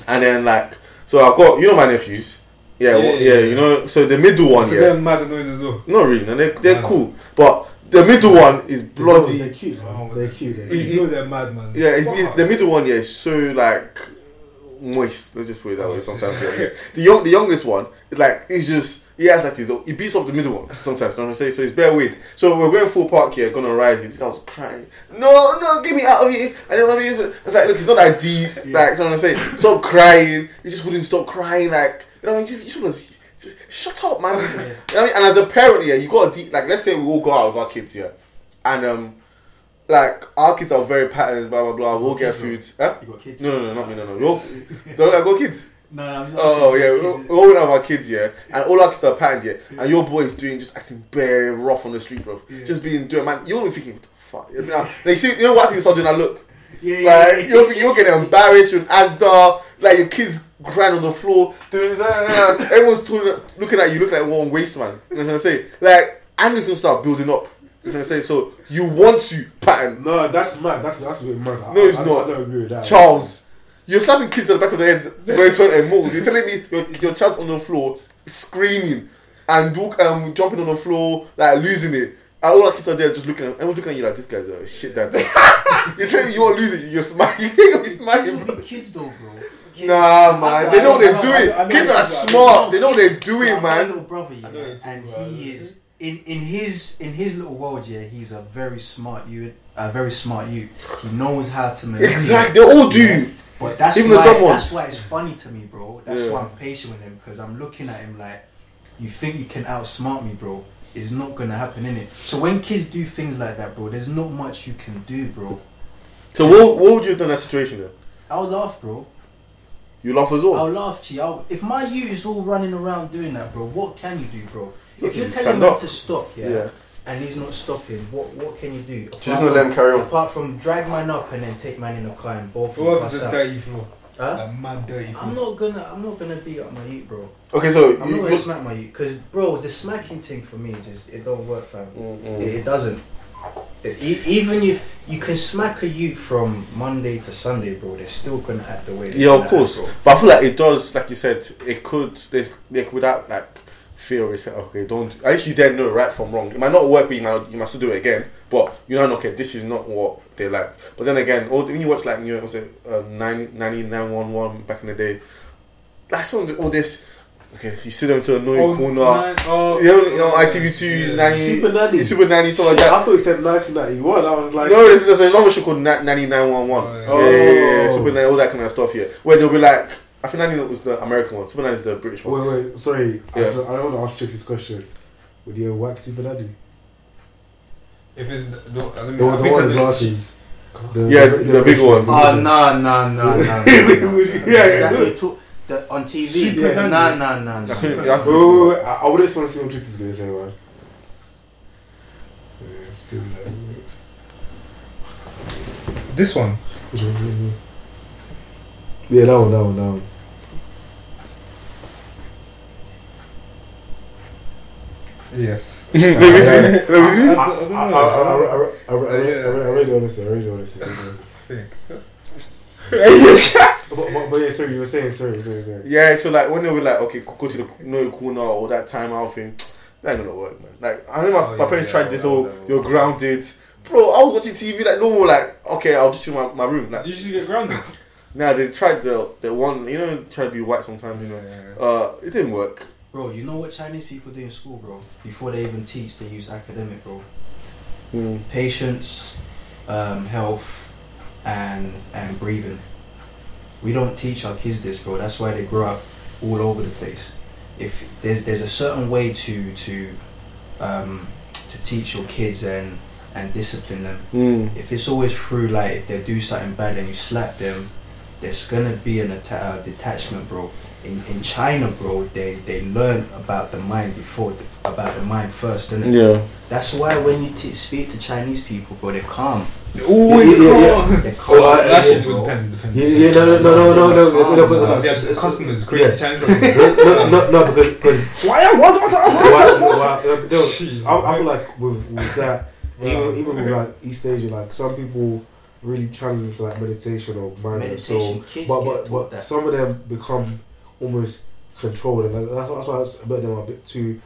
and then like so I got you know my nephews. Yeah, yeah, well, yeah, yeah, you know, so the middle one, so yeah. they're mad annoying as well. Not really, no, they're, they're cool. But the middle one is bloody... They're cute, man. They're cute, they're cute. You know they're mad, man. Yeah, it's, it's, the middle one, yeah, is so, like, moist. Let's just put it that way sometimes. Yeah, yeah. The young, the youngest one, is like, he's just... He acts like he's... He beats up the middle one sometimes, you know what I'm saying? So it's bare weird. So we're going Full Park here, going on a ride. This guy was crying. No, no, get me out of here. I don't love you. I was like, look, it's not that deep. Like, you know what I'm saying? Stop crying. He just wouldn't stop crying, like... You know, you just, you just want to just shut up, man. You know what I mean? And as a parent, yeah, you got to deep. Like, let's say we all go out with our kids, yeah, and um, like, our kids are very patterns, blah, blah, blah. We'll get food. Huh? You got kids? No, no, no, not me, no, no. We'll, don't I got kids? No, no, I'm just Oh, yeah, kids. we all we have our kids, yeah, and all our kids are patterned, yeah, yeah. And your boy is doing, just acting bare rough on the street, bro. Yeah. Just being, doing, man, you're always thinking, what the fuck? You know, they see, you know why people start doing that look? Yeah, yeah, like, yeah, yeah. You're thinking, you're getting embarrassed, you're an Asda, like, your kids crying on the floor, doing this, uh, everyone's talking, looking at you, looking like one waste, man. You know what I'm saying? Like, anger's gonna start building up. You know what I'm saying? So, you want to pattern. No, that's mad. That's that's a bit mad. I, no, it's I, not. I don't agree with that. Charles, you're slapping kids at the back of their heads going to their malls. You're telling me your, your child's on the floor screaming and walk, um, jumping on the floor, like losing it. And all our kids are there just looking at everyone's looking at you like, this guy's a shit dad. You're telling me you won't lose it. You're smacking. You're going to be smacking. Bro. Kids though, bro. Kids. Nah, man. I, they know I, what they're doing. Kids are smart. They know what they're doing, man. I have a little brother, yeah, too, and bro. he is... In in his in his little world, yeah, he's a very smart you, a very smart you. He knows how to manipulate. Exactly, they all do. But that's Even why that's why it's funny to me, bro. That's yeah. why I'm patient with him, because I'm looking at him like, you think you can outsmart me, bro? It's not gonna happen, innit? So when kids do things like that, bro, there's not much you can do, bro. So what what would you have done in that situation then? I'll laugh, bro. You laugh as well. I'll laugh, Chi. I'll, if my you is all running around doing that, bro, what can you do, bro? If you're telling him to stop, yeah, yeah, and he's not stopping, what what can you do? Just not let him carry on. Apart from drag man up and then take man in the car and both of us out. What dirty floor? Huh? Like mad dirty floor. I'm not gonna, I'm not gonna beat up my youth, bro. Okay, so I'm you, not gonna smack my youth, cause bro, the smacking thing for me just it don't work, fam. Mm-hmm. It, it doesn't. It, even if you can smack a youth from Monday to Sunday, bro, they're still gonna act the way. They're yeah, of course. Act, but I feel like it does, like you said, it could, they they could act like. Fear is okay. Don't at least you then know right from wrong. It might not work, but you might you must do it again. But you know, okay, this is not what they like. But then again, all the, when you watch like you know, was it uh, nine nine one one back in the day? That's all, the, all this. Okay, you sit them to annoying oh, corner. Nine, oh, you know, you know I T V two yeah. ninety Super Nanny, Super Nanny, stuff like that. I thought it said nineteen ninety-one. I was like, no, there's, there's another show called nine nine one one. Oh, yeah, yeah, yeah, yeah, yeah, Super Nanny, all that kind of stuff. Yeah, where they'll be like. I think ninety was the American one. Super ninety is the British one. Wait, wait, sorry. Yeah. I, was, I don't want to ask you this question. Would you whack Super Nanny? If it's the, the, I mean, the, I the think one with glasses. The, yeah, the, the, the big one. Oh, no, no, no, no. Yeah, the on T V. No, no, no, no. I would just want to see what tricks is going to say, man. This one. Yeah, that one, that one, that one. Yes. I really honestly, I really honestly. But but yeah, sorry, you were saying, sorry, sorry, sorry. Yeah, so like when they were like, okay, go to the no corner or that timeout thing, that ain't gonna work, man. Like I know my, oh, my yeah, parents yeah, tried yeah, this whole you're grounded, bro. I was watching T V like normal, like okay, I'll just chill in my my room. Like, did you just get grounded? Nah, they tried the the one, you know, try to be white sometimes, you know. Yeah, yeah. Uh, it didn't work. Bro, you know what Chinese people do in school, bro? Before they even teach, they use academic, bro. Mm. Patience, um, health, and and breathing. We don't teach our kids this, bro. That's why they grow up all over the place. If there's there's a certain way to to um, to teach your kids and and discipline them. Mm. If it's always through like if they do something bad and you slap them. There's gonna be an atta- uh, detachment, bro. In in China, bro, they, they learn about the mind before the, about the mind first, innit? Yeah. That's why when you t- speak to Chinese people, bro, they're calm. Always yeah, yeah, calm. Yeah. They're calm. Well, that shit depends. Depends. Yeah, yeah, no, no, no, no, no, no, no, no. Yeah, customers, crazy Chinese. No, no, no, because because why? What? What? What? What? I feel like with with that, even even with like East Asia, like some people. Really channeled into like meditation or mind meditation, and soul, but but, but that. Some of them become almost controlled, and like, that's, that's why I was, but them are a bit too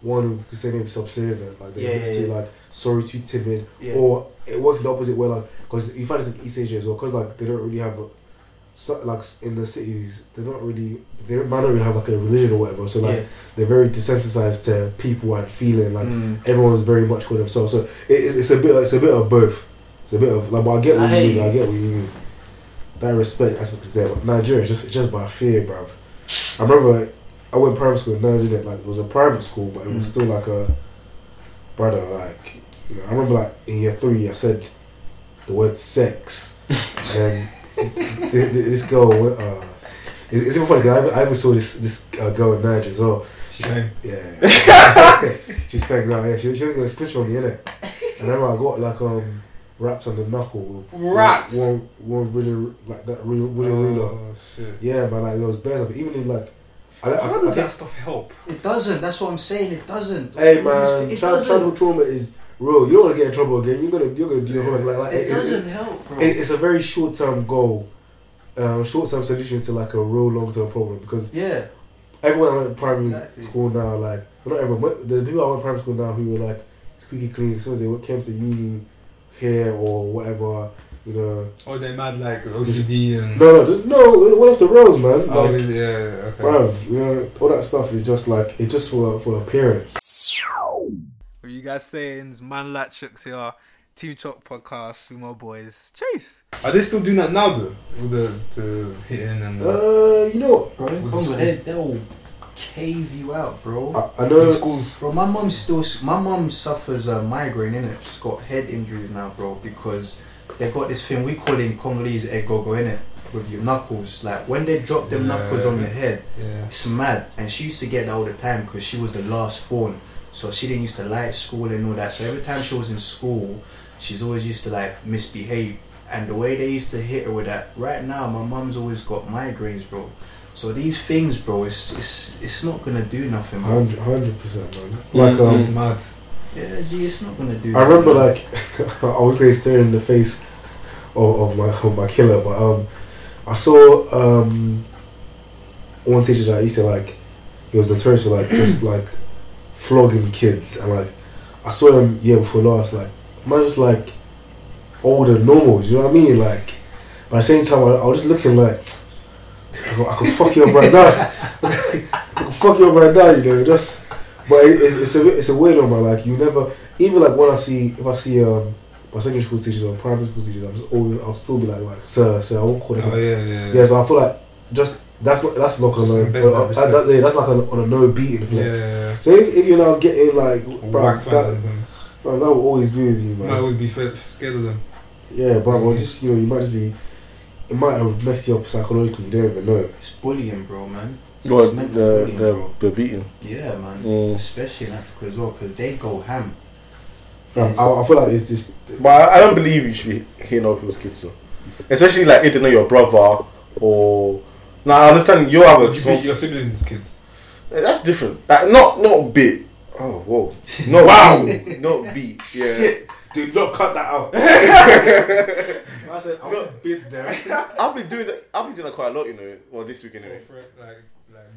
one who could say maybe subservient, like they're yeah, yeah, too yeah. like sorry, too timid, yeah. Or it works the opposite way, like because you find this in East Asia as well, because like they don't really have a, so, like in the cities they don't really they don't, might not really have like a religion or whatever, so like yeah. they're very desensitized to people and feeling, like mm. everyone's very much for themselves, so it, it's, it's a bit it's a bit of both. It's a bit of like, but I get what I you mean. You. I get what you mean. That respect aspect is there, but Nigeria is just just by fear, bruv. I remember I went to primary school in Nigeria. Like it was a private school, but it was still like a brother. Like you know, I remember like in year three, I said the word sex. And this girl, uh, it's even funny because I, I even saw this this uh, girl in Niger as well. She came? Yeah. She's playing around, yeah. She was going to snitch on you, innit? And then I got like um wraps on the knuckle. Wraps? One, one, one really, like that really, really oh, ruler. Oh, shit. Yeah, man, like those bears, like, even in like, I, I, how does I, that stuff help? It doesn't. That's what I'm saying. It doesn't. Hey man, it child, childhood trauma is real. You don't want to get in trouble again. You're gonna, you're gonna do your homework. Like, like, it, it doesn't it, help, bro. It, it's a very short-term goal, um, short-term solution to like a real long-term problem. Because yeah, everyone I went to primary exactly. school now, like well, not everyone, but the people I went to primary school now who were like squeaky clean as soon as they came to uni here or whatever. You know, oh, they mad like O C D and no, no, just no. It went off the rails, man. Oh, like, really? Yeah, okay. Bro, you know, all that stuff is just like it's just for for appearance. What you guys saying? It's Man Latchuk's here, Team Chop Podcast with my boys. Chase. Are they still doing that now though? With the the hitting and the, uh, you know what, bro? Come the they'll cave you out, bro. I, I know in schools, bro. My mum still, my mum suffers a migraine, innit? She's got head injuries now, bro, because they got this thing we call in Congolese egogo, innit, with your knuckles. Like when they drop them yeah, knuckles on your head, yeah. It's mad. And she used to get that all the time because she was the last born, so she didn't used to like school and all that. So every time she was in school, she's always used to like misbehave. And the way they used to hit her with that, right now my mum's always got migraines, bro. So these things, bro, it's it's it's not gonna do nothing, bro. Hundred percent, man. Like um, it's mad. Yeah, gee, it's not gonna do. I remember, man. Like, I was really staring in the face of, of my of my killer, but um, I saw um, one teacher that I used to like. He was notorious for like just like flogging kids, and like I saw him year before last. Like, man, just like older normals, you know what I mean? Like, but at the same time, I, I was just looking like I could fuck you up right now. I could fuck you up right now, you know, just. But it, it's, it's a it's a weird one, man. Like you never, even like when I see if I see um my secondary school teachers or primary school teachers, I'm just always I'll still be like like sir sir I won't call them. Oh yeah, yeah yeah yeah. So I feel like just that's not that's not on a that that, yeah, that's like on, on a no beating flex. Yeah, yeah, yeah. So if if you're now getting like bro, that, them, bro, that will always be with you, man. You might always be scared of them. Yeah, but mm-hmm. just you know you might just be it might have messed you up psychologically. You don't even know. It's bullying, bro, man. What, the, bullying, the, the beating? Yeah, man. Mm. Especially in Africa as well, because they go ham. Yeah, I, I feel like it's this. But I don't believe you should be hitting other people's kids, though. Especially like hitting your brother or. Now I understand you have a. You beat your siblings' kids. That's different. Like not not bit. Oh whoa! Not wow! Not beat. Yeah. Shit. Dude, not cut that out. I said I'm not bit there. I've been doing that. I've been doing that quite a lot, you know. Well, this week anyway. Like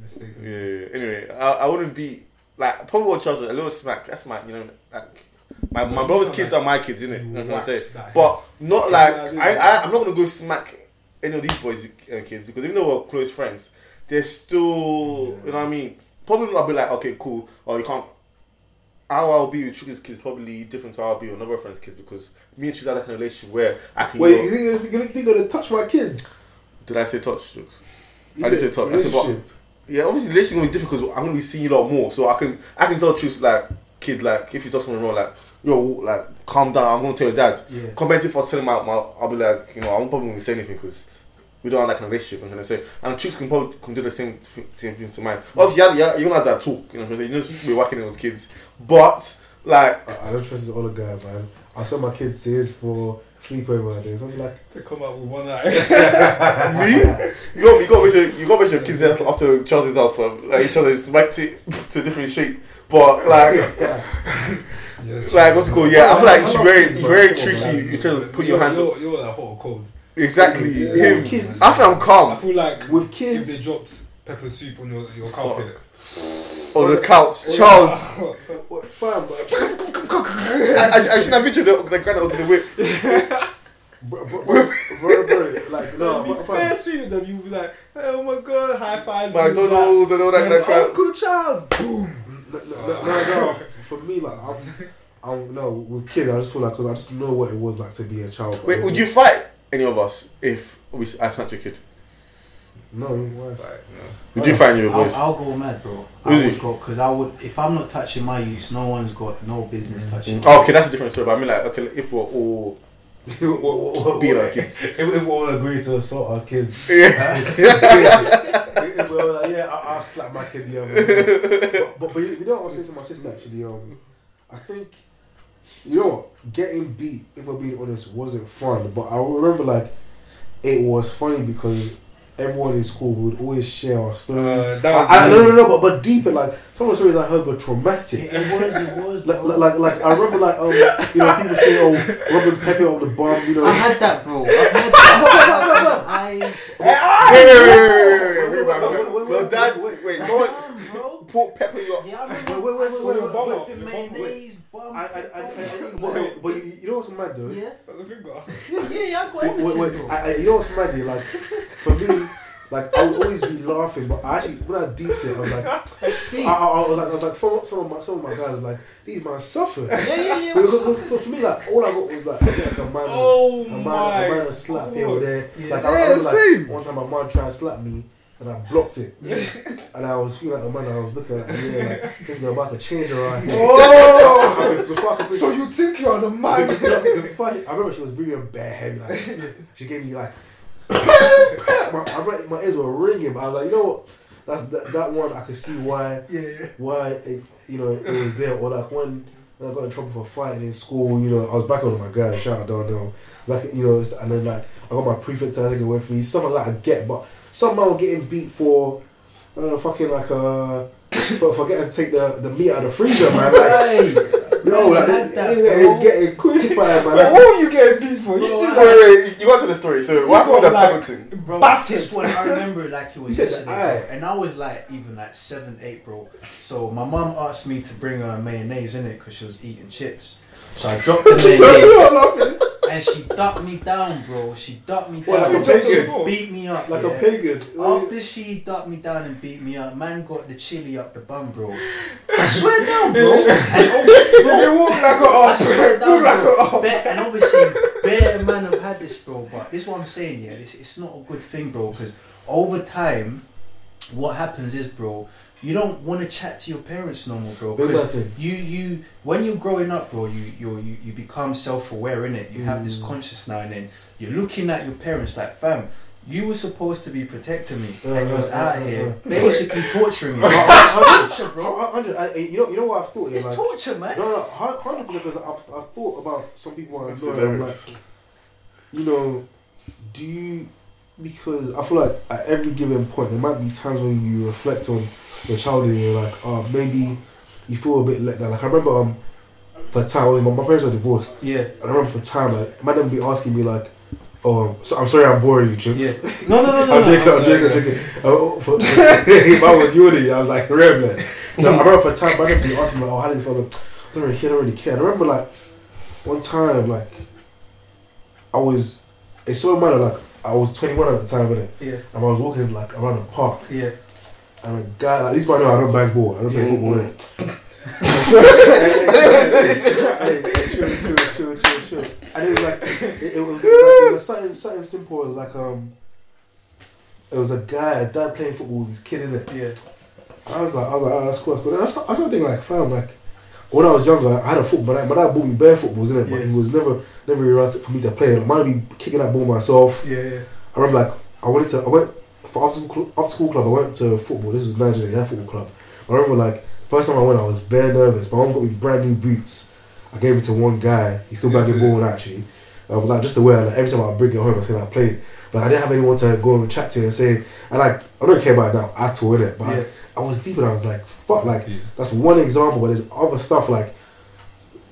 mistake. Yeah, yeah. Anyway, I, I wouldn't be like probably what Charles a little smack. That's my, you know, like my well, my brother's kids like, are my kids, innit? You know what I'm saying? But not like I, I I'm not gonna go smack any of these boys' uh, kids because even though we're close friends, they're still yeah. You know what I mean. Probably I'll be like, okay, cool. Or you can't. How I'll be with Chuga's kids probably different to how I'll be with another friend's kids because me and Chuga's had like a relationship where I can. Wait, go, you think you're gonna touch my kids? Did I say touch, Chugs? I did say touch. I said but. Yeah, obviously the relationship is going to be difficult because I'm going to be seeing you a lot more. So I can I can tell truth, like, kid, like, if he's done something wrong, like, yo, like, calm down, I'm going to tell your dad. Yeah. Compared to if I was telling my, my, I'll be like, you know, I'm probably going to say anything because we don't have, like, a relationship, I'm trying to say. And truth can probably can do the same same thing to mine. Obviously, yeah, yeah, you're going to have that talk, you know what I'm saying? You're just be whacking those kids. But, like... I, I don't trust this older guy, man. I sent my kids to his for sleepover. They come like they come out with one eye. Me, you got you got make sure you got make sure your kids there after Charles's house for like each other smacked it to a different shape. But like, yeah, like what's it called? Yeah, I feel like she's very it's very tricky. You trying to put your hands. You're, you're like hot or cold. Exactly. Yeah, him. With kids. I feel I'm calm. I feel like with kids, if they dropped pepper soup on your your carpet. On the couch, oh, Charles. What fam? I should have videoed the the guy under the whip. Bro, bro, bro, bro, bro, like no, be best with them. You be like, oh my god, high fives. McDonald's and all that kind of crap. Uncle Charles, boom. No, no, no, no. For me, like, I'm, I'm no with kids. I just feel like because I just know what it was like to be a child. Wait, would you fight any of us if we I smacked your kid? No, why? Like, no. Would you find your boys? I'll, I'll go mad, bro. Really? I would go because I would if I'm not touching my youths, no one's got no business mm. touching. Oh, okay, that's a different story. But I mean, like, okay, if we're all We'll, we'll, be we'll, like kids. If, if we all agree to assault our kids, yeah, yeah. Well, uh, yeah, I, I'll slap my kid the other day. But, but, but you, you know what I was saying to my sister actually? Um, I think, you know what, getting beat, if I'm being honest, wasn't fun. But I remember, like, it was funny because everyone in school would always share our stories. Uh, that I, I, no, no, no, no, but, but deeper, like, some of the stories I heard were traumatic. Yeah, it was, it was. Like, like, like, like I remember, like, um, you know, people say, oh, rubbing pepper on the bum, you know. I had that, bro. I've had that. Eyes. Well, that's, wait, wait, someone put pepper in your bum. Yeah, wait, wait, wait, wait, wait, wait, mayonnaise, bum. I, I, I, I, but you know what's mad, though? Yeah. That's a finger. Yeah, yeah, I've got everything. Wait, wait, you know what's mad, like, for me, like, I would always be laughing, but I actually, when I deeped it, I was like, I, I was like, I was like, for some of my, some of my guys, like, these man suffer. Yeah, yeah, yeah. Because, because for me, like, all I got was like, like a man, oh a man, my a man, a slap here or there. Yeah. Like, I, I was like, one time my man tried to slap me, and I blocked it. Yeah. And I was feeling like the man, I was looking at, like, yeah, like, things are about to change around here. Whoa! I mean, so you think you're the man? Before, I, I remember she was breathing bare heavy, like, she gave me like. my, my ears were ringing, but I was like, you know what? That's that, that one. I could see why, yeah, yeah. why it, you know, it was there. Or like when, when I got in trouble for fighting in school, you know, I was back on my guy. Shout out, don't know, like you know, and then like I got my prefect I think it went for me. Something like that I get, but somehow getting beat for, I don't know, fucking like uh, for forgetting to take the, the meat out of the freezer, man. Like, no, like, that, that, that, getting crucified, man. Like, what were you getting beat for? You see, wait, wait, wait, you got to the story. So, what happened like, at Pemberton? Bro, this one, I remember like it was yesterday, bro, and I was like, even like seven, eight, bro. So, my mum asked me to bring her mayonnaise in it because she was eating chips. So, I dropped the mayonnaise. And she ducked me down, bro. She ducked me down. Like a pagan. Beat me up. Like yeah. a pagan. After she ducked me down and beat me up, man got the chili up the bum, bro. I swear down, bro. And obviously, bro, you walk like an arse. I swear down, bro. Bare, and obviously, bare man have had this, bro. But this is what I'm saying, yeah. This, it's not a good thing, bro. Because over time, what happens is, bro, you don't want to chat to your parents no more, bro. Because you, you, when you're growing up, bro, you you you, you become self-aware, innit? You mm. have this conscious now and then. You're looking at your parents like, fam, you were supposed to be protecting me. Uh, and you was uh, out uh, here uh, basically torturing me. Bro, it's torture, bro. one hundred, I, you, know, you know what I've thought? It's like, torture, man. No, no, one hundred percent because I've, I've thought about some people I know. I'm like, you know, do you... Because I feel like at every given point, there might be times when you reflect on your childhood and you're like, oh, maybe you feel a bit let down. Like, I remember um, for a time, my, my parents are divorced. Yeah. And I remember for a time, like, my dad would be asking me, like, oh, so, I'm sorry I'm boring you, Chips. Yeah. No, no, no, no. I'm joking, no, I'm joking, no, I'm joking. No, no. I'm joking. If I was you, I was like, rare, man. No, I remember for a time, my dad would be asking me, like, oh, how did this feel? Like, I don't really care, I don't really care. And I remember, like, one time, like, I was, it's so minor, like, I was twenty-one at the time, innit? Yeah. And I was walking, like, around the park. Yeah. And a guy, like, at least by now I don't bang ball. I don't play yeah. football, innit? Chill, chill, chill, chill. And it was like, it, it was, it was, like, it was something, something simple. It was like, um, it was a guy, a dad playing football with his kid, innit? Yeah. I was like, I was like, oh, that's cool, that's cool. And I started thinking, like, fam, like, when I was younger, like, I had a football. Like, my dad bought me bare footballs, innit? Yeah. But it was never, never right for me to play. Like, I might be kicking that ball myself. Yeah, yeah. I remember, like, I wanted to, I went for after school, after school club. I went to football. This was Nigeria, that football club. I remember, like, first time I went, I was bare nervous. My mum got me brand new boots. I gave it to one guy. He's still back in ball actually. Um, like, just to wear. Like, every time I bring it home, I say I played. But like, I didn't have anyone to go and chat to and say. And like, I don't care about it now at all, innit? But yeah. I, I was deep and I was like, fuck, like, yeah. that's one example, but there's other stuff, like,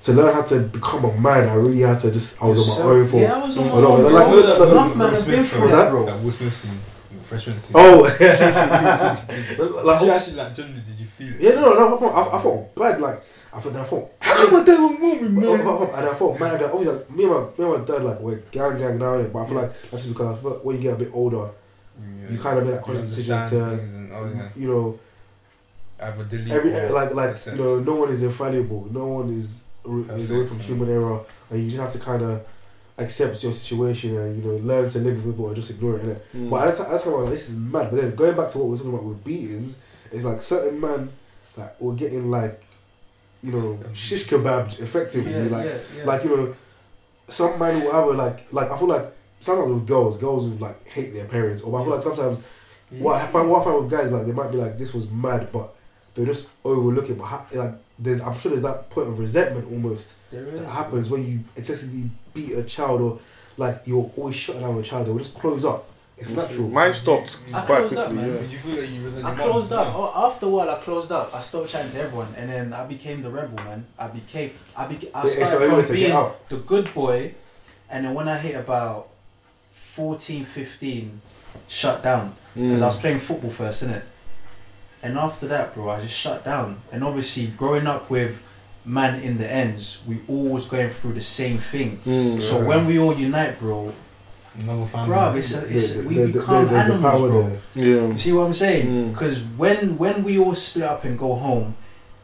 to learn how to become a man, I really had to just, I was Yourself? on my own for... Yeah, I was on my own. Enough man has been through that, bro. That Will Smith scene, freshman scene. Oh! Like, did you actually, like, generally, did you feel it? Yeah, no, no, no, I, I felt bad, like, I felt, I felt... How come I didn't move me, man? And I felt mad, like, obviously, like, me and my, me and my dad, like, we're gang, gang now, but I feel like, that's just because I feel like when you get a bit older, yeah, you kind of make that conscious decision to, and, oh, yeah. you know... Every, like, like you know, no one is infallible. No one is is away from human error, and you just have to kind of accept your situation and you know learn to live with it or just ignore it. Mm. But at that time, I was like, this is mad. But then going back to what we're talking about with beatings, it's like certain men like were getting like you know shish kebabs effectively, yeah, like yeah, yeah. like you know some men will have a, like, like I feel like sometimes with girls, girls who like hate their parents, or I feel like sometimes yeah. what I find, what I find with guys, like they might be like, this was mad, but they're just overlooking. But ha- like, there's, I'm sure there's that point of resentment almost there is, that happens man. when you excessively beat a child, or like you're always shutting down a child. They will just close up. It's natural. Mine stopped I quite quickly. Up, man. Yeah. Did you feel like you was in I closed mom? up. Oh, after a while, I closed up. I stopped chatting to everyone, and then I became the rebel, man. I became, I became, I started from being the good boy, and then when I hit about fourteen, fifteen, shut down because mm. I was playing football first, innit? And after that, bro, I just shut down. And obviously, growing up with man in the ends, we always going through the same thing. Mm, so yeah. when we all unite, bro. No Bruv, it's a, it's a, we the, the, become the, animals, bro. Yeah. You see what I'm saying? Because mm. when when we all split up and go home,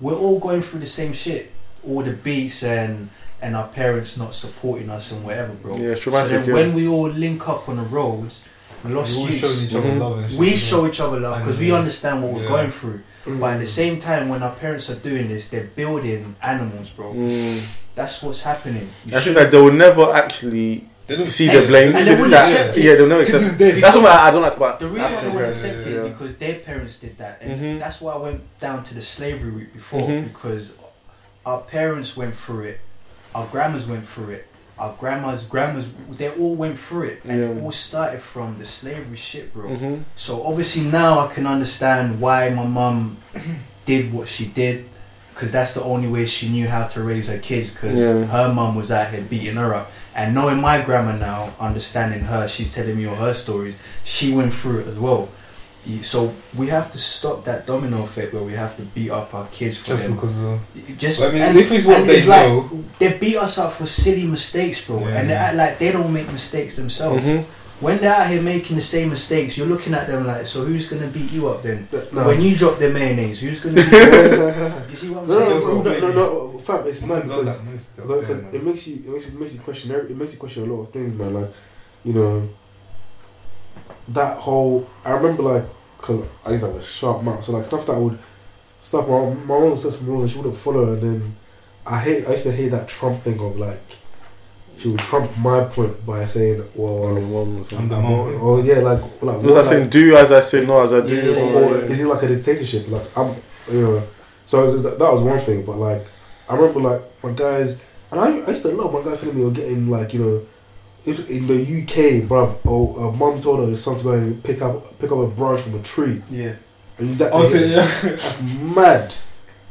we're all going through the same shit, all the beats and and our parents not supporting us and whatever, bro. Yeah, it's traumatic. So then yeah. when we all link up on the roads, lost youths, mm-hmm. we show each other love because we understand what yeah. we're going through. Mm. But at the same time, when our parents are doing this, they're building animals, bro. Mm. That's what's happening. You I think that they will never actually. They don't see the blame. And they wouldn't accept it. Yeah, they don't accept it. That's what I, I don't like about. The reason why they wouldn't accept it is because their parents did that, and mm-hmm. that's why I went down to the slavery route before mm-hmm. because our parents went through it, our grandmas went through it, our grandmas, grandmas, they all went through it, and yeah. it all started from the slavery shit, bro. Mm-hmm. So obviously now I can understand why my mum did what she did. Because that's the only way she knew how to raise her kids. Because yeah. her mum was out here beating her up. And knowing my grandma now, understanding her, she's telling me all her stories. She went through it as well. So we have to stop that domino effect where we have to beat up our kids for just them. Because of... Just because. I mean, and, this is what they know. Like, they beat us up for silly mistakes, bro. Yeah. And they act like they don't make mistakes themselves. Mm-hmm. When they're out here making the same mistakes, you're looking at them like, so who's going to beat you up then? No. When you drop the mayonnaise, who's going to beat you up? You see what I'm no, saying? No, no, no, no, no. Fam, it's mad because, that, like, because it, makes you, it, makes you, it makes you question it makes you question a lot of things, man. Like, you know, that whole... I remember, like, because I used to have a sharp mouth, so, like, stuff that I would... Stuff my my own said some rules and she wouldn't follow, and then I hate. I used to hate that Trump thing of, like... She would trump my point by saying, well, um, I'm or, yeah, like, like was I like, saying do as I say, no as I do? Yeah, yeah, or yeah. Is it like a dictatorship? Like, I'm, you know, so that was one thing, but like, I remember like my guys, and I, I used to love my guys telling me, you're getting like, you know, if in the U K, bruv, or uh, mum told her son to go and pick up, pick up a branch from a tree. Yeah. And use that to okay, yeah. That's mad.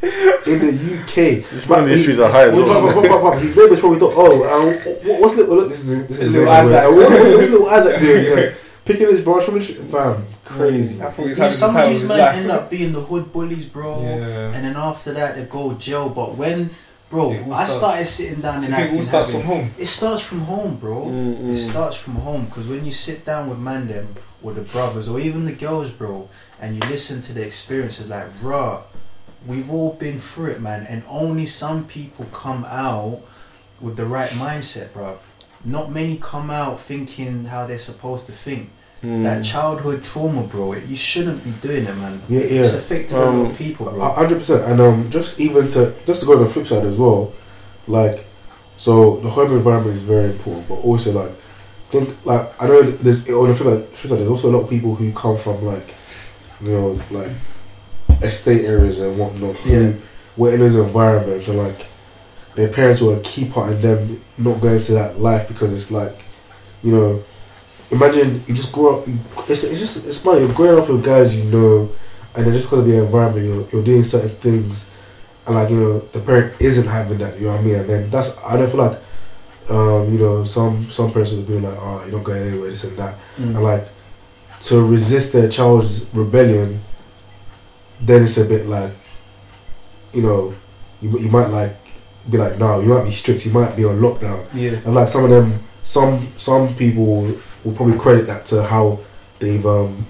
In the U K, this man in the streets are high as well. His neighbours probably thought, oh, um, what's little? Look, this is this is little Isaac. What's little Isaac doing? You know, picking his branch from his fam, crazy. I thought he's having some the time of his life. Some of these men end up being the hood bullies, bro. Yeah. And then after that, they go jail. But when, bro, I starts, started sitting down so and acting. It all starts having, from home. It starts from home, bro. Mm-hmm. It starts from home because when you sit down with man them or the brothers or even the girls, bro, and you listen to the experiences, like raw. We've all been through it, man, and only some people come out with the right mindset, bruv. Not many come out thinking how they're supposed to think. Mm. That childhood trauma, bro, it, you shouldn't be doing it, man. Yeah, yeah. It's affected um, a lot of people, bro. one hundred percent, and um, just even to, just to go on the flip side as well, like, so the home environment is very important, but also, like, think, like, I know there's, on the flip side, there's also a lot of people who come from, like, you know, like, estate areas and whatnot who yeah. were in those environments and like their parents were a key part in them not going to that life because it's like, you know, imagine you just grow up, it's, it's just, it's funny, you're growing up with guys you know and then just because of the environment you're, you're doing certain things and like, you know, the parent isn't having that, you know what I mean? And then that's, I don't feel like, um, you know, some, some parents would be like, oh, you're not going anywhere, this and that. Mm. And like, to resist their child's rebellion then it's a bit like, you know, you you might like be like, no, you might be strict, you might be on lockdown. Yeah. And like some of them, some some people will, will probably credit that to how they've um,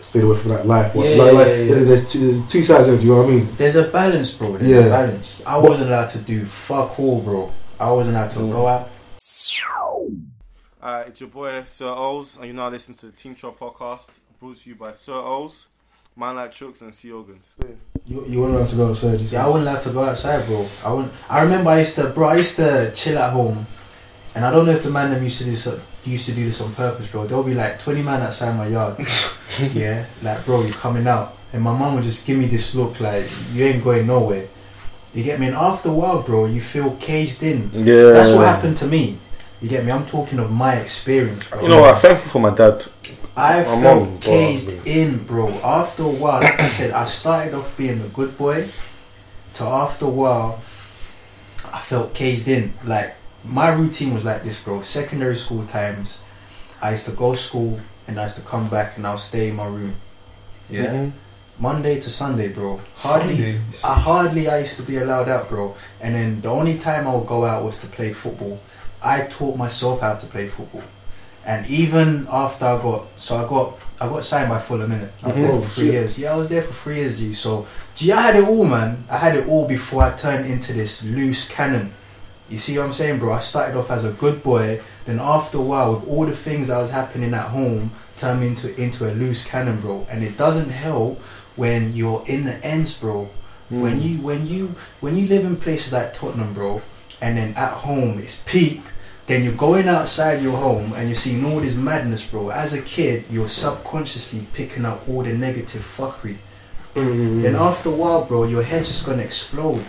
stayed away from that life. But yeah, like, yeah, like yeah. There's two there's two sides of it. Do you know what I mean? There's a balance, bro. There's yeah. a balance. I but, wasn't allowed to do fuck all, bro. I wasn't allowed to mm. go out. Uh, it's your boy Sir Oz, and you're now listening to the Team Chop Podcast, brought to you by Sir Oz. Man like Chooks and Sea Organs. You you weren't allowed to go outside, you said? Yeah, I wasn't allowed to go outside, bro. I wouldn't, I remember I used to, bro, I used to chill at home And I don't know if the man them used to do this, used to do this on purpose, bro. There'll be like twenty men outside my yard. Yeah, like, bro, you're coming out. And my mum would just give me this look like, you ain't going nowhere. You get me? And after a while, bro, you feel caged in. Yeah. That's what happened to me. You get me? I'm talking of my experience, bro. You know, I'm thankful for my dad. I my felt mom, caged bro. in, bro. After a while, like I said, I started off being a good boy. To after a while, I felt caged in. Like, my routine was like this, bro. Secondary school times, I used to go to school and I used to come back and I'll stay in my room. Yeah. Mm-hmm. Monday to Sunday, bro. Hardly, Sunday. I hardly I used to be allowed out, bro. And then the only time I would go out was to play football. I taught myself how to play football. And even after I got, so I got, I got signed by Fulham, innit? I was mm-hmm. there for three years. Yeah, I was there for three years, G. So, G, I had it all, man. I had it all before I turned into this loose cannon. You see what I'm saying, bro? I started off as a good boy. Then after a while, with all the things that was happening at home, turned me into, into a loose cannon, bro. And it doesn't help when you're in the ends, bro. Mm. When you when you when you live in places like Tottenham, bro, and then at home it's peak, then you're going outside your home and you're seeing all this madness, bro. As a kid, you're subconsciously picking up all the negative fuckery. Mm. Then after a while, bro, your head's just gonna explode.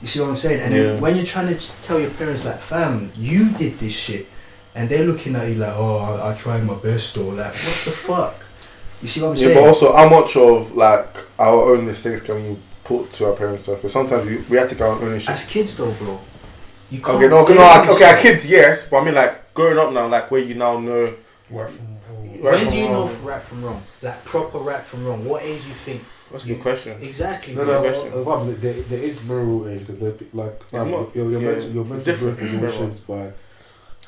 You see what I'm saying? And yeah. then when you're trying to tell your parents, like, fam, you did this shit, and they're looking at you like, oh, I, I tried my best, or like, what the fuck? You see what I'm yeah, saying? Yeah, but also, how much of like our own mistakes can we put to our parents? Because sometimes we, we have to take our own ownership. As kids, though, bro, you can't. Okay, no, no, I, okay, our kids, yes, but I mean, like, growing up now, like, where you now know right from wrong. Right when from do you wrong. know right from wrong? Like, proper right from wrong. What age do you think? That's a good question. Exactly. No, no question. Well, there, there is moral age because like man, not, you're, you're yeah, meant to, you're meant to grow through emotions by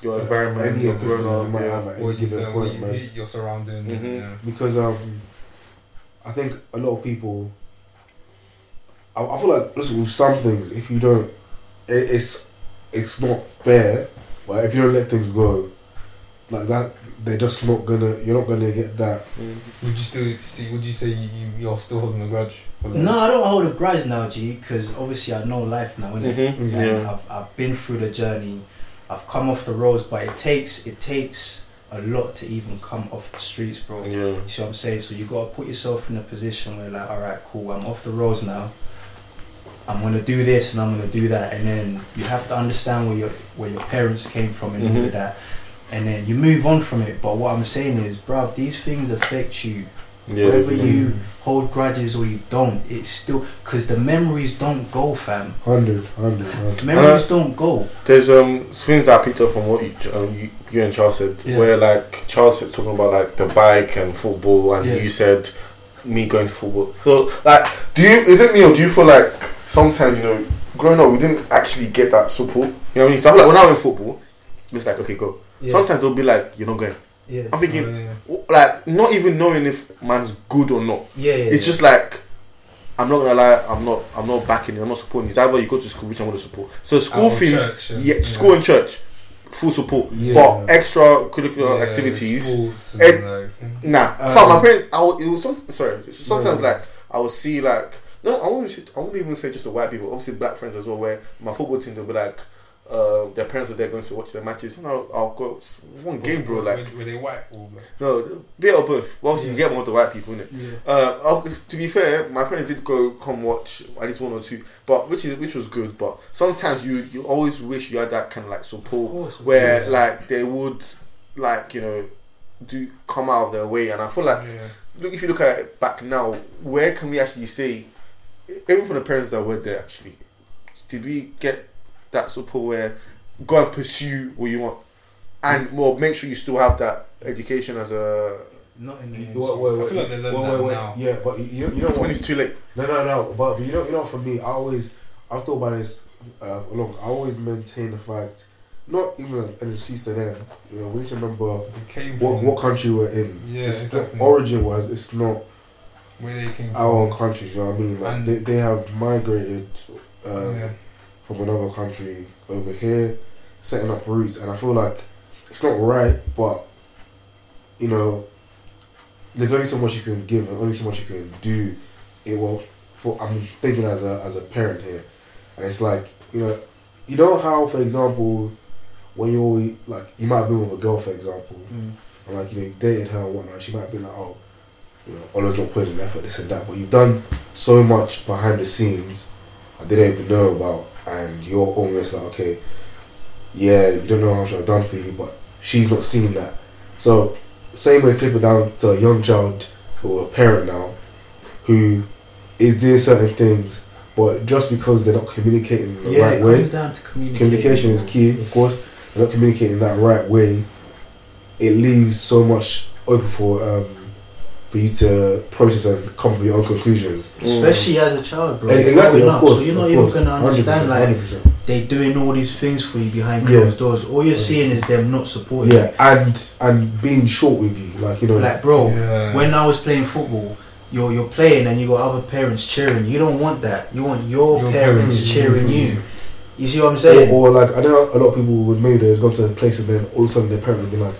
your environment, any grown up, yeah, at any given point, man. You your surrounding. Mm-hmm. Yeah. Because um, I think a lot of people. I, I feel like listen, with some things, if you don't, it, it's it's not fair. But right? If you don't let things go, like that. They're just not gonna. You're not gonna get that. Would you still see? Would you say you, you're still holding a grudge? No, I don't hold a grudge now, G. Because obviously I know life now, innit? Mm-hmm. And yeah. I've I've been through the journey. I've come off the roads, but it takes it takes a lot to even come off the streets, bro. Yeah. You see what I'm saying? So you gotta put yourself in a position where like, all right, cool. I'm off the roads now. I'm gonna do this and I'm gonna do that, and then you have to understand where your where your parents came from and mm-hmm. all of that. And then you move on from it. But what I'm saying is, bruv, these things affect you. Yeah, Whether mm. you hold grudges or you don't, it's still... Because the memories don't go, fam. one hundred, one hundred, one hundred. Memories I, don't go. There's um things that I picked up from what you um, you, you and Charles said. Yeah. Where, like, Charles said talking about, like, the bike and football. And yeah. you said, me going to football. So, like, do you... Is it me or do you feel like sometimes, you know, growing up, we didn't actually get that support? You know what I mean? So I feel like when I was in football, it's like, okay, go. Yeah. Sometimes they'll be like, you're not going. Yeah. I'm thinking, yeah, yeah. like, not even knowing if man's good or not. Yeah, yeah It's yeah. just like, I'm not gonna lie, I'm not, I'm not backing you, I'm not supporting you. It's either you go to school, which I'm gonna support. So school and things, church, yeah, yeah, school and church, full support. Yeah. But extra curricular yeah, activities, sports and and, like, nah. Um, so my parents, I would, it was some, sorry. Sometimes no, like I would see like, no, I won't, I won't even say just the white people. Obviously, black friends as well. Where my football team, they'll be like. Uh, their parents are there going to watch their matches. And I'll, I'll go one game, bro. Like were, were they white or black? No, bit of both. Well, obviously yeah. you get more of the white people, innit? Yeah. Uh, to be fair, my parents did go come watch at least one or two, but which is which was good. But sometimes you you always wish you had that kind of like support, of course, where course. like they would like you know do come out of their way. And I feel like yeah. look if you look at it back now, where can we actually say even from the parents that were there actually did we get that support where go and pursue what you want and well make sure you still have that education as a not in the well, well, well, I feel like they learn well, that well, now yeah but you, you don't when it's too late no no no but you don't you know for me I always I've thought about this uh, long I always maintain the fact not even an excuse to them you know we need to remember came what, from. what country we're in yeah it's exactly. the origin was it's not where they came our from. own country you know what I mean like and they, they have migrated um, yeah. from another country over here, setting up roots, and I feel like it's not right, but you know, there's only so much you can give, and only so much you can do. It will. For I'm thinking as a as a parent here, and it's like you know, you know how, for example, when you always, like, you might have been with a girl, for example, mm. and like, you know, you dated her and whatnot, she might have been like, oh, you know, Ola's not putting in effort, this and that, but you've done so much behind the scenes I didn't even know about, and you're almost like, okay, yeah, you don't know how much I've done for you, but she's not seen that. So, same way flipping down to a young child or a parent now who is doing certain things, but just because they're not communicating in the yeah, right way, it comes down to communication. Communication is key, of course. They're not communicating that right way. It leaves so much open for um, for you to process and come to your own conclusions. Especially um, as a child, bro. Exactly, of course, so you're not even going to understand, one hundred percent, like, they're doing all these things for you behind closed yeah. doors. All you're seeing is them not supporting. Yeah, and and being short with you, like, you know. Like, bro, yeah. when I was playing football, You're you're playing and you got other parents cheering. You don't want that. You want your, your parents, parents cheering you. You see what I'm saying? Or, or like, I know a lot of people would, maybe they'd gone to a place and then all of a sudden their parent would be like,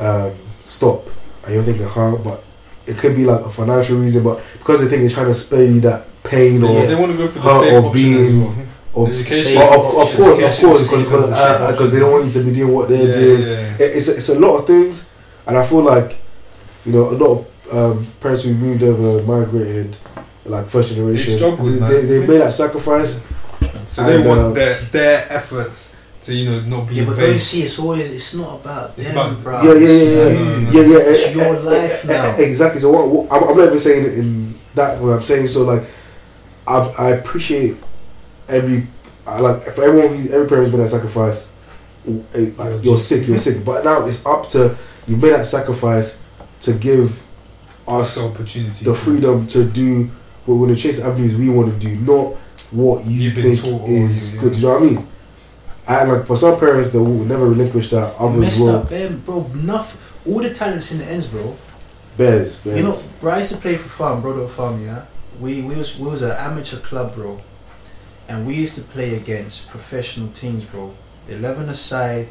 um, stop. And you're thinking, huh? But it could be like a financial reason, but because they think they're trying to spare you that pain or yeah, they want to go for the safe or being as well. Or, education. Or, of, of course, education, of course, because the uh, uh, they don't want you to be doing what they're yeah, doing. Yeah, yeah. It, it's it's a lot of things, and I feel like, you know, a lot of Um, parents who moved over, migrated, like first generation, they struggled, they, they, they made that sacrifice, so and, they want um, their their efforts to, you know, not be yeah, in but vain. Don't you see, it's always, it's not about it's them, about bro. Yeah, yeah, yeah, yeah, no, no, no. yeah, yeah. It's your uh, life uh, now. Exactly. So what, what, I'm, I'm not even saying it in that way. I'm saying, so like, I I appreciate every I like for everyone, every parent's made that sacrifice. Like, you're sick, you're sick, but now it's up to you made that sacrifice to give us the opportunity, the freedom to do what we're going to chase, the avenues we want to do, not what you think is good. Do you know what I mean? And like, for some parents, they will never relinquish that. Others messed will. Up, man, bro. Enough. All the talents in the ends, bro. Bears, bears. You know, bro, I used to play for Farm, Broadwater Farm. Yeah, we we was we was an amateur club, bro, and we used to play against professional teams, bro. Eleven aside.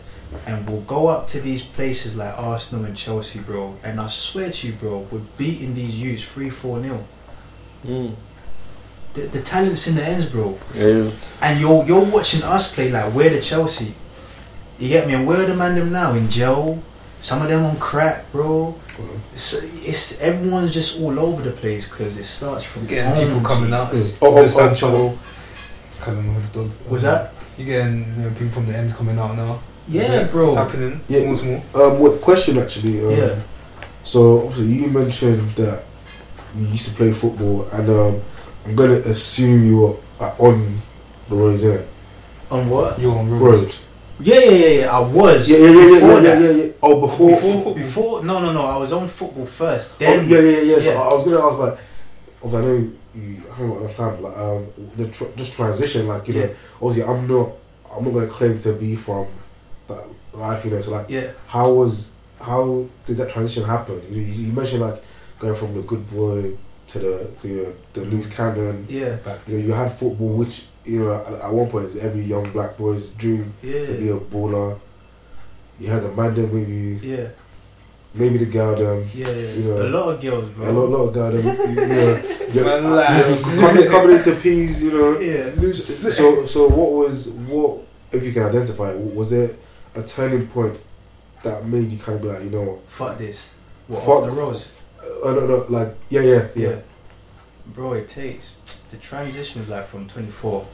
And we'll go up to these places like Arsenal and Chelsea, bro. And I swear to you, bro, we're beating these youths three four nil. Mm. The, the talent's in the ends, bro. Yeah. And you're you're watching us play like we're the Chelsea. You get me? And we're the man them now in jail. Some of them on crack, bro. Mm. So it's everyone's just all over the place because it starts from getting home, people coming out. Mm. Oh, oh, oh, oh. Coming with the dog. What's that? You're getting, you know, people from the ends coming out now. Yeah, yeah, bro. It's happening. Yeah. Small, small. Um, what question actually? Um, yeah. So obviously you mentioned that you used to play football, and um, I'm gonna assume you were uh, on the roads, innit? On what? You were on roads. Road. Yeah, yeah, yeah, yeah. I was. Yeah, yeah, yeah, before yeah, yeah, that. yeah, yeah, yeah. Oh, before before, football. before no, no, no. I was on football first. Then. Oh, yeah, yeah, yeah, yeah. So I was gonna ask, like, obviously I know you haven't got enough time, but like, um, the tr- just transition, like, you yeah. know, obviously I'm not, I'm not gonna claim to be from that life, you know, so like, yeah. how was, how did that transition happen? You, you mentioned like going from the good boy to the to you know, the loose cannon. Yeah. Like, you know, you had football, which, you know, at, at one point is every young black boy's dream yeah. to be a baller. You had a mandem with you. Yeah. Maybe the girl them. Yeah, yeah. You know, a lot of girls, bro. A lot, lot of girl them. You, you know, you know, coming into peas, you know. Yeah. Loose. So, so what was what if you can identify? Was there a turning point that made you kind of be like, you know what? Fuck this. What, fuck off the roads? Uh, no, no, like, yeah, yeah, yeah, yeah. Bro, it takes, the transition is like from twenty-four.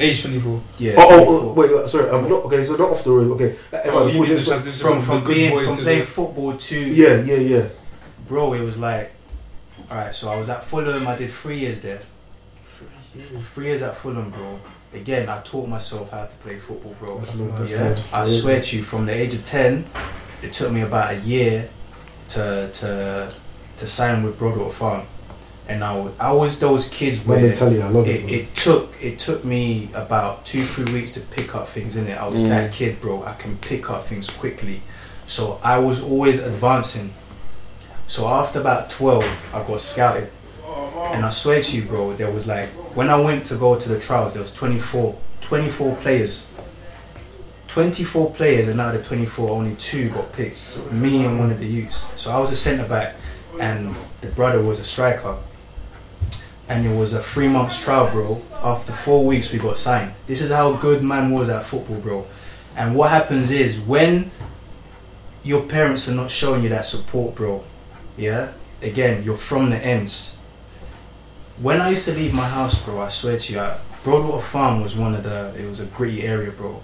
Age twenty-four? Yeah. Oh, oh, oh wait, sorry, I'm not, okay, so not off the road, okay. Oh, you mean the transition from, from, from, being, from playing the... football to... Yeah, yeah, yeah. Bro, it was like, alright, so I was at Fulham, I did three years there. Three years, three years at Fulham, bro. Again, I taught myself how to play football, bro. That's That's yeah. I swear to you, from the age of ten, it took me about a year to to to sign with Broadwater Farm, and I was, I was those kids where it, it, it took it took me about two three weeks to pick up things, innit? I was mm. that kid, bro. I can pick up things quickly, so I was always advancing. So after about twelve, I got scouted. And I swear to you, bro, there was like, when I went to go to the trials, there was twenty-four, twenty-four players. twenty-four players, and out of the twenty-four, only two got picked. So me and one of the youths. So I was a centre-back, and the brother was a striker. And it was a three months trial, bro. After four weeks, we got signed. This is how good man was at football, bro. And what happens is, when your parents are not showing you that support, bro, yeah, again, you're from the ends. When I used to leave my house, bro, I swear to you, I, Broadwater Farm was one of the, it was a gritty area, bro.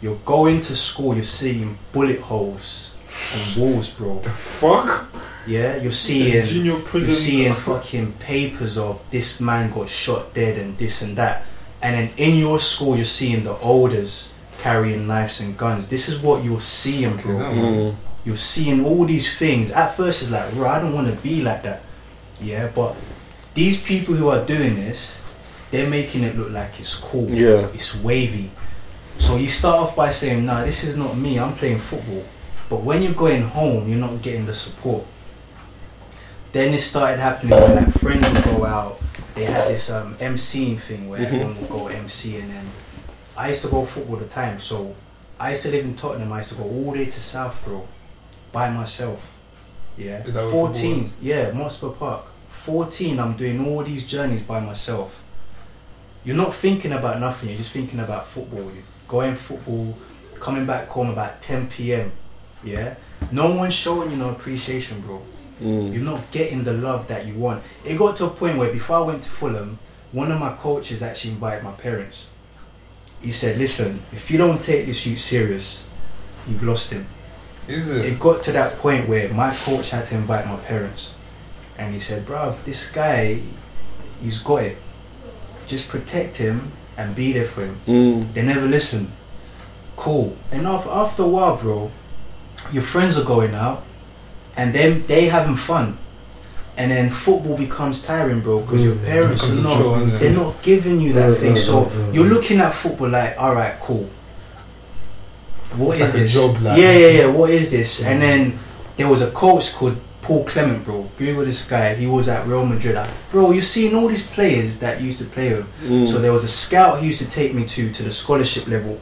You're going to school, you're seeing bullet holes on walls, bro. The fuck? Yeah, you're seeing, junior prison. You're seeing fucking papers of this man got shot dead and this and that. And then in your school, you're seeing the elders carrying knives and guns. This is what you're seeing, bro. Mm. You're seeing all these things. At first, it's like, bro, I don't want to be like that. Yeah, but these people who are doing this, they're making it look like it's cool. Yeah. It's wavy. So you start off by saying, nah, this is not me, I'm playing football. But when you're going home, you're not getting the support. Then it started happening where like friends would go out, they had this um, MCing thing where mm-hmm. everyone would go M C, and then I used to go football all the time, so I used to live in Tottenham, I used to go all the way to South, bro, by myself. Yeah. fourteen, yeah, Monster Park. fourteen, I'm doing all these journeys by myself. You're not thinking about nothing, you're just thinking about football. You're going football, coming back home about ten p.m. Yeah? No one's showing you no appreciation, bro. Mm. You're not getting the love that you want. It got to a point where before I went to Fulham, one of my coaches actually invited my parents. He said, listen, if you don't take this youth serious, you've lost him. Is it? It got to that point where my coach had to invite my parents. And he said, bruv, this guy, he's got it. Just protect him and be there for him. Mm. They never listen. Cool. And after, after a while, bro, your friends are going out and then they having fun. And then football becomes tiring, bro, because mm, your parents are not, chore, they're yeah. not giving you that yeah, thing. Yeah, so yeah, yeah. you're looking at football like, all right, cool. What it's is like this? A job, like, yeah, yeah, yeah. What is this? Yeah. And then there was a coach called Paul Clement, bro. Google this guy. He was at Real Madrid. Like, bro, you're seeing all these players that you used to play with. Mm. So there was a scout he used to take me to, to the scholarship level.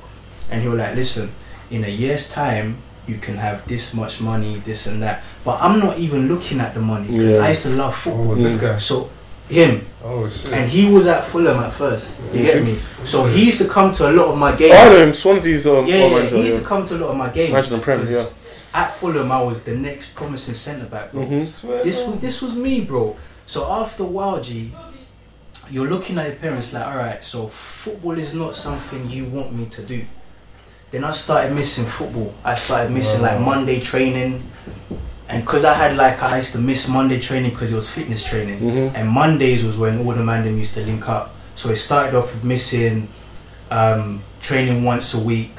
And he was like, listen, in a year's time, you can have this much money, this and that. But I'm not even looking at the money because yeah. I used to love football. Oh, this guy. So him. Oh, shit. And he was at Fulham at first. You yeah, get me? So he used to come to a lot of my games. Oh, I know him. Swansea's um, yeah, yeah, yeah. He used yeah. to come to a lot of my games. Imagine the Prem, yeah. At Fulham, I was the next promising centre back, bro. Mm-hmm. This was this was me, bro. So after a while, G, you're looking at your parents like, all right, so football is not something you want me to do. Then I started missing football. I started missing wow. like Monday training, and because I had like I used to miss Monday training because it was fitness training, mm-hmm. and Mondays was when all the man them used to link up. So it started off with missing um, training once a week.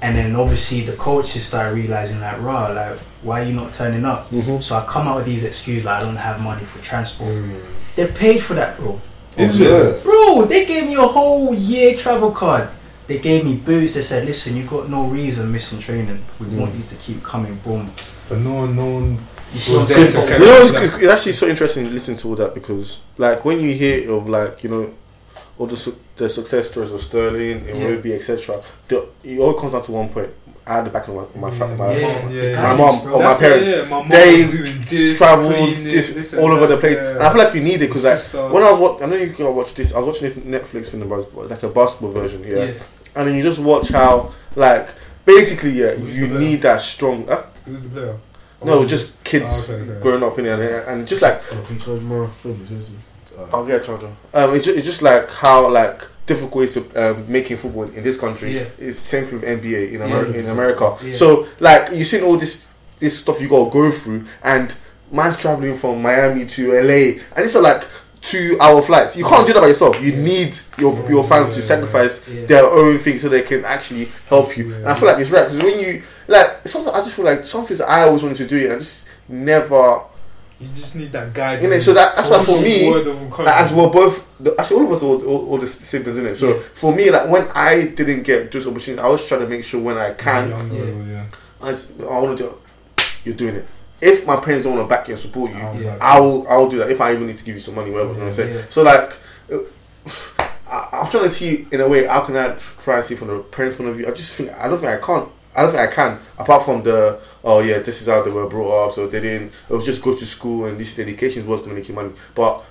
And then obviously the coaches started realising like, rah, like, why are you not turning up? Mm-hmm. So I come out with these excuses like, I don't have money for transport. Mm. They paid for that, bro. Is it? Bro, they gave me a whole year travel card. They gave me boots. They said, listen, you got no reason missing training. We mm. want you to keep coming, boom. But no one, no one... You see what I'm saying? You know, it's, it's actually so interesting to listen to all that because, like, when you hear of, like, you know, all the, su- the success stories of Sterling, yeah. Iwobi, et cetera. It all comes down to one point. I had the back of my my yeah, my, yeah, mom, yeah, my mom or my parents. What, yeah, my mom they this, traveled this, this all over that, the place, yeah. and I feel like you need it because like, when I was watch, I know you can watch this. I was watching this Netflix thing about like a basketball version, yeah? yeah. And then you just watch how like basically yeah you need that strong. Huh? Who's the player? Or no, just this? kids oh, okay, okay. growing up in there and, and just like. I'll get a charger. Um, it's, just, it's just like how like difficult ways of um, making football in this country yeah. is same thing with N B A in, Ameri- yeah, in America. Yeah. So like you've seen all this this stuff you gotta go through, and man's traveling from Miami to L A, and it's like two hour flights. You can't do that by yourself. You yeah. need your so, your fans yeah, to sacrifice yeah. their own thing so they can actually help you. Yeah, and I feel yeah. like it's right because when you like something, I just feel like some things I always wanted to do, and I just never. You just need that guy. You know, so that, that's why like for me, like, as we're both, the, actually all of us are all, all, all the siblings in it. So yeah. for me, like when I didn't get this opportunity, I was trying to make sure when I can, yeah, yeah. Yeah. I, I want to do it. You're doing it. If my parents don't want to back you and support you, I'll, yeah. I'll, I'll do that. If I even need to give you some money, whatever. Yeah, you know what I'm saying? Yeah. So like, I, I'm trying to see in a way how can I try and see from the parents' point of view. I just think I don't think I can't. I don't think I can, apart from the, oh yeah, this is how they were brought up, so they didn't, it was just go to school and this dedication is what's going to make you money. But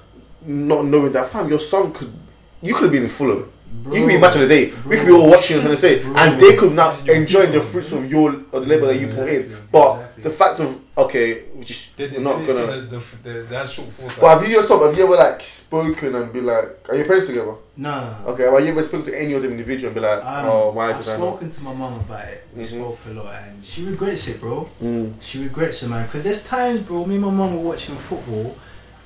not knowing that, fam, your son could, you could have been in Fulham. Bro. You could be match of the day. Bro. We could be all watching and say, Bro. and they could not enjoy the fruits of your of the labour that you put in. But exactly. the fact of okay, we're just they, they, not they gonna. The, the, the, that short foresight. But have you yourself? Have you ever like spoken and be like, are your parents together? No. Okay. Well, you ever spoken to any other individual and be like, um, oh, why? I've spoken to my mum about it. We mm-hmm. spoke a lot, and she regrets it, bro. Mm. She regrets it, man. Because there's times, bro, me and my mum were watching football.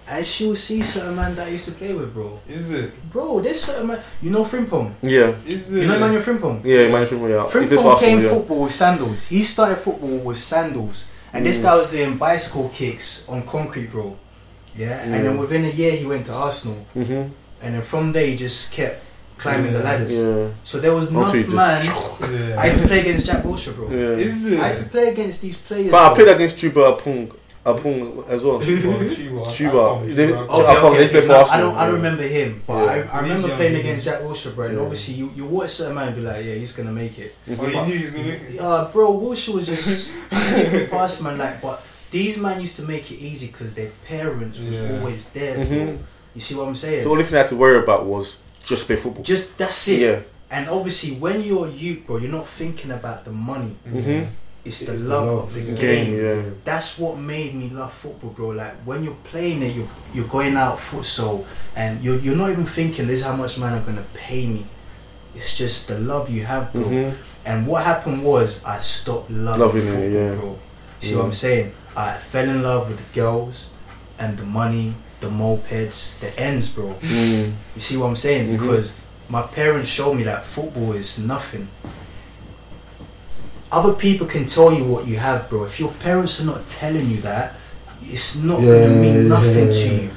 And she'll see certain man that I used to play with, bro. Is it? Bro, there's certain man... You know Frimpong? Yeah. Is it? You know Emmanuel Frimpong? Yeah, Emmanuel Frimpong, yeah. Frimpong came yeah. football with sandals. He started football with sandals. And mm. this guy was doing bicycle kicks on concrete, bro. Yeah? Mm. And then within a year, he went to Arsenal. Mm-hmm. And then from there, he just kept climbing yeah. the ladders. Yeah. So there was enough man... yeah. I used to play against Jack Wilshere, bro. Yeah. Is it? I used to play against these players, But bro. I played against Juba Pong. Apong as well. I don't I don't remember him, but yeah. I, I remember playing against Jack Wilshere, bro. And yeah. obviously, you, you watch a certain man and be like, yeah, he's gonna make it. Oh, but, you knew he was gonna make it. Uh, bro, Wilshere was just skipping past man, like, but these man used to make it easy because their parents was yeah. always there. Mm-hmm. Bro. You see what I'm saying? So the only thing I had to worry about was just play football. Just that's it. Yeah. And obviously, when you're youth, bro, you're not thinking about the money. Mm-hmm. It's the, it's love, the love of the, the game. game yeah. That's what made me love football, bro. Like when you're playing it, you're you're going out futsal, and you're you're not even thinking this is how much man are gonna pay me. It's just the love you have, bro. Mm-hmm. And what happened was I stopped loving, loving football, it, yeah. bro. See yeah. what I'm saying? I fell in love with the girls, and the money, the mopeds, the ends, bro. Mm. You see what I'm saying? Mm-hmm. Because my parents showed me that football is nothing. Other people can tell you what you have, bro. If your parents are not telling you that, it's not yeah, going to mean nothing yeah. to you. Do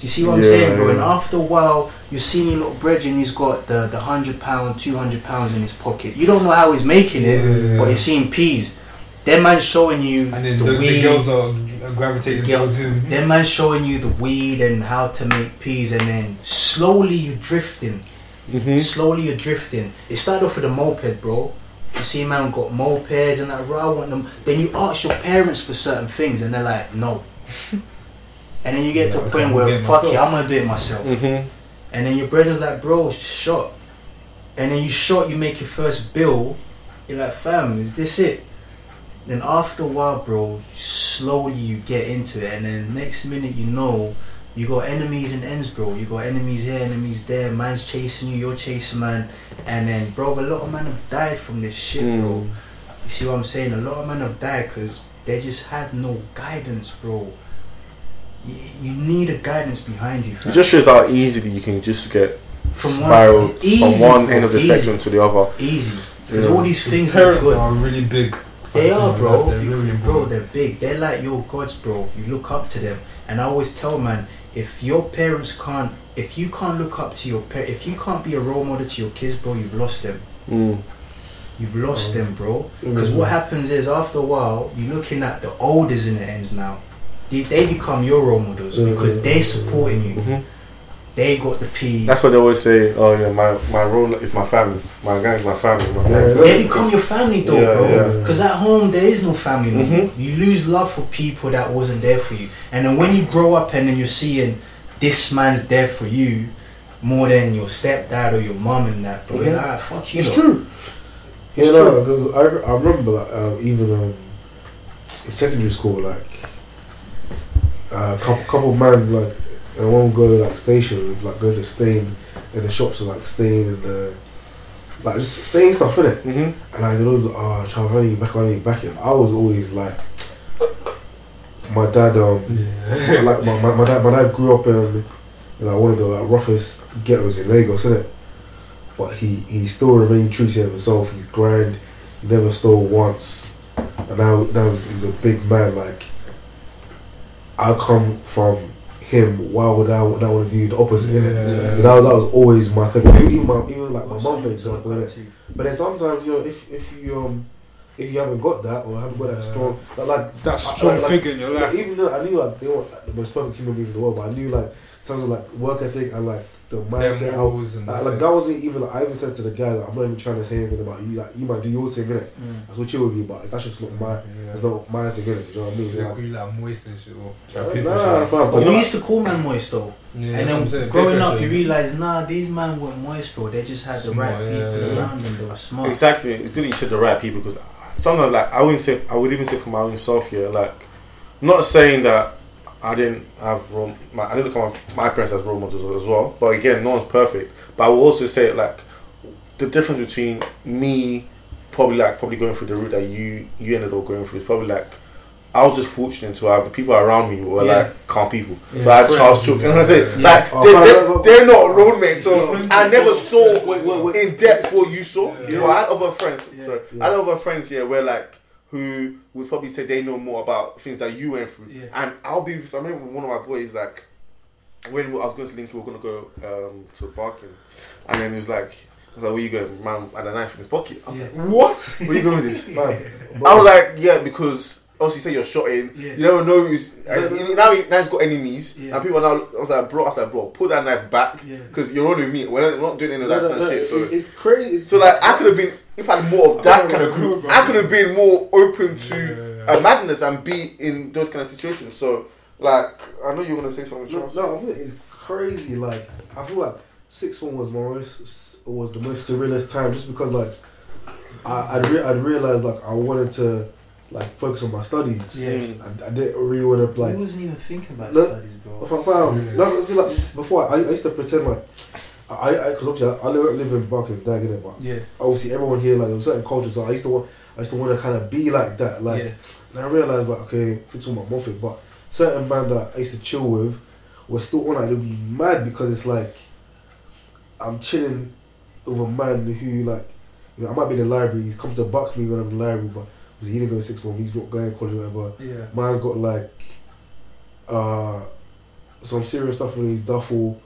you see what yeah, I'm saying, bro? Yeah. And after a while, you're seeing your little brethren, he's got the, the one hundred pounds, two hundred pounds in his pocket. You don't know how he's making it, yeah, but you're seeing peas. Their man's showing you and then the, the weed. The girls are gravitating towards him. Their man's showing you the weed and how to make peas, and then slowly you're drifting. Mm-hmm. Slowly you're drifting. It started off with a moped, bro. You see, man, got mopeds and that. Right, I want them. Then you ask your parents for certain things, and they're like, no. And then you get yeah, to a point where, fuck it, yeah, I'm gonna do it myself. Mm-hmm. And then your brother's like, bro, shot. And then you shot, you make your first bill. You're like, fam, is this it? Then after a while, bro, slowly you get into it, and then next minute you know, you got enemies and ends, bro. You got enemies here, enemies there. Man's chasing you, you're chasing man. And then, bro, a lot of men have died from this shit, mm. bro. You see what I'm saying? A lot of men have died because they just had no guidance, bro. You, you need a guidance behind you. Fam. It just shows how easily you can just get from spiraled one, easy, from one bro, end of the easy. spectrum to the other. Easy. Because yeah. all these things are good. Are really big. They are, bro. They're really bro, they're big. They're like your gods, bro. You look up to them. And I always tell man, if your parents can't, if you can't look up to your parents, if you can't be a role model to your kids, bro, you've lost them. Mm. You've lost mm. them, bro. Because mm-hmm. what happens is, after a while, you're looking at the olders in the ends now. They, they become your role models mm-hmm. because they're supporting you. Mm-hmm. They got the peas. That's what they always say, oh yeah, my, my role is my family. My gang's my family. My yeah. gang's they become your family though, yeah, bro. Because yeah. at home, there is no family. Mm-hmm. You lose love for people that wasn't there for you. And then when you grow up and then you're seeing this man's there for you more than your stepdad or your mum and that, bro, mm-hmm. you're like, fuck you. It's know. true. It's you know, true. I, I remember like, um, even um, in secondary school, like, a uh, couple, couple of men, like, and one would go to like station, like go to stain, and the shops were like stain and the like just stain stuff in it. Mm-hmm. And I don't know, oh, child, I need back, I need back. And I was always like, my dad, um, yeah. like my, my, my dad, my dad grew up in, in like one of the like roughest ghettos in Lagos, isn't it? But he he still remained true to himself. He's grand. He never stole once. And now now he's, he's a big man. Like I come from. Him, why would I, would I want to do the opposite? Yeah, yeah. That, was, that was always my thing. Even, my, even like my mum, for example. Innit? But then sometimes, you know, if if you um if you haven't got that or haven't got that strong, like, like that strong I, like, figure in your life. Like, even though I knew like they were like, the most perfect human beings in the world, but I knew like sometimes like work ethic and like the mindset, how, and like, like that wasn't even, like, I even said to the guy that like, I'm not even trying to say anything about you, like you might do your thing, innit? Mm. That's what chill with you, but that's just not my, yeah. It's not my thing, innit? Do you know what I mean? Like, you like moist and shit, or try nah, people nah, shit. Fam, but we know, used to call man moist though, yeah, and then saying, growing up you realise, nah, these man weren't moist, bro, they just had smart, the right yeah, people yeah. around them, they were smart. Exactly, it's good that you said the right people, because sometimes like, I wouldn't say, I would even say for my own self here, like, not saying that I didn't have role, my, I didn't look at my parents as role models as well. But again, no one's perfect. But I will also say like the difference between me probably like probably going through the route that you you ended up going through is probably like I was just fortunate to have the people around me were yeah. like calm people. Yeah, so I had Charles Chooks. And I say yeah. like oh, they, they, they're not roadmates. So I never saw wait, wait, wait. in depth what you saw. Yeah. You know, I had other friends. Yeah. Sorry, yeah. I had other friends here where like. Who would probably say they know more about things that you went through. Yeah. And I'll be, I remember with one of my boys, like, when I was going to Linky, we were going to go um, to a park, and, and then he was like, I was like, where you going? Man, I had a knife in his pocket. I was yeah. like, what? Where you going with this? Man. I was like, yeah, because obviously you say you're shot in, yeah. you never know who's, yeah. and now, he, now he's got enemies, yeah. and people are now, I was like, bro, I was like, bro, put that knife back, because yeah. you're rolling with me, we're not, we're not doing any of that no, kind no, of no. shit. So it's crazy. So like, I could have been, if I had more of that kind of group, I could have been more open to yeah, yeah, yeah. Uh, madness and be in those kind of situations. So, like, I know you want to say something, Charles. No, no I mean, it's crazy. Like, I feel like six one was my most, was the most surrealist time, just because, like, I, I'd, re- I'd realized, like, I wanted to, like, focus on my studies. Yeah. I, I didn't really want to, like... You wasn't even thinking about no, studies, bro. If I found, no, like, before, I, I used to pretend, like... I, because obviously I, I live, live in Barking, dag, innit, but yeah. obviously everyone here, like, there was certain cultures, so I used to want, I used to want to kind of be like that, like, yeah. and I realised, like, okay, it's all my muffin, but certain man that I used to chill with, we're still on, like, they'll be mad, because it's like, I'm chilling with a man who, like, you know, I might be in the library, he's come to buck me when I'm in the library, but he didn't go to sixth form, he's got going to college or whatever, yeah. man's got, like, uh, some serious stuff in his duffel.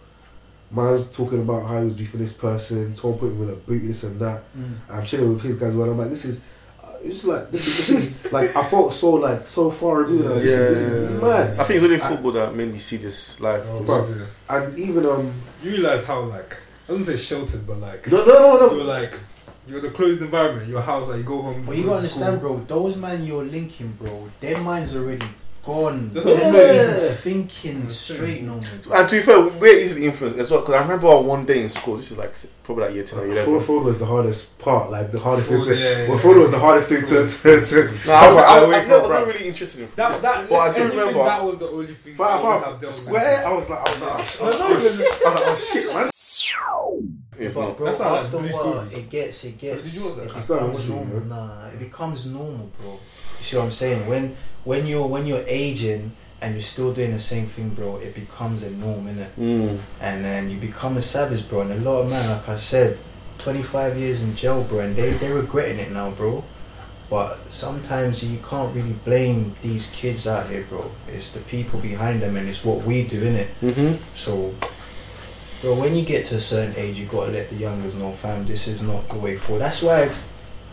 Man's talking about how he was beefing this person, someone put him in a boot, this and that. Mm. And I'm chilling with his guys, well, I'm like, this is, uh, it's like, this is, this is, like, I felt so, like, so far removed. Like, this, yeah, is, this is mad. I think it's only football that made me see this live. Oh, and even, um. You realised how, like, I wouldn't say sheltered, but, like. No, no, no, no. You were, like, you're the closed environment, your house, like, you go home. But you gotta understand, bro, those man you're linking, bro, their minds already. Gone. That's what yeah. I'm saying. Thinking yeah. straight no more. And to be fair, we're easily influenced as well. Because I remember one day in school, this is like probably like year ten or eleven. Full fraud was the hardest part. Like the hardest fraud, thing. To, yeah, yeah, well, fraud yeah. was the hardest thing to. to, to no, I, was, I, I, I, I never was really interested in fraud. That, that, but I do remember that was the only thing. But I, I, I, square, I was like, I was like, I was like, oh shit, man. It's but not. Bro, that's not after a while, it gets, it gets, it becomes normal. Nah, it becomes normal, bro. You see what I'm saying? When when you're when you're aging and you're still doing the same thing, bro, it becomes a norm, innit? Mm. And then you become a savage, bro. And a lot of men, like I said, twenty-five years in jail, bro, and they they're regretting it now, bro. But sometimes you can't really blame these kids out here, bro. It's the people behind them, and it's what we do, innit? Mm-hmm. So, bro, when you get to a certain age, you gotta let the youngers know, fam, this is not the way forward. That's why. I've,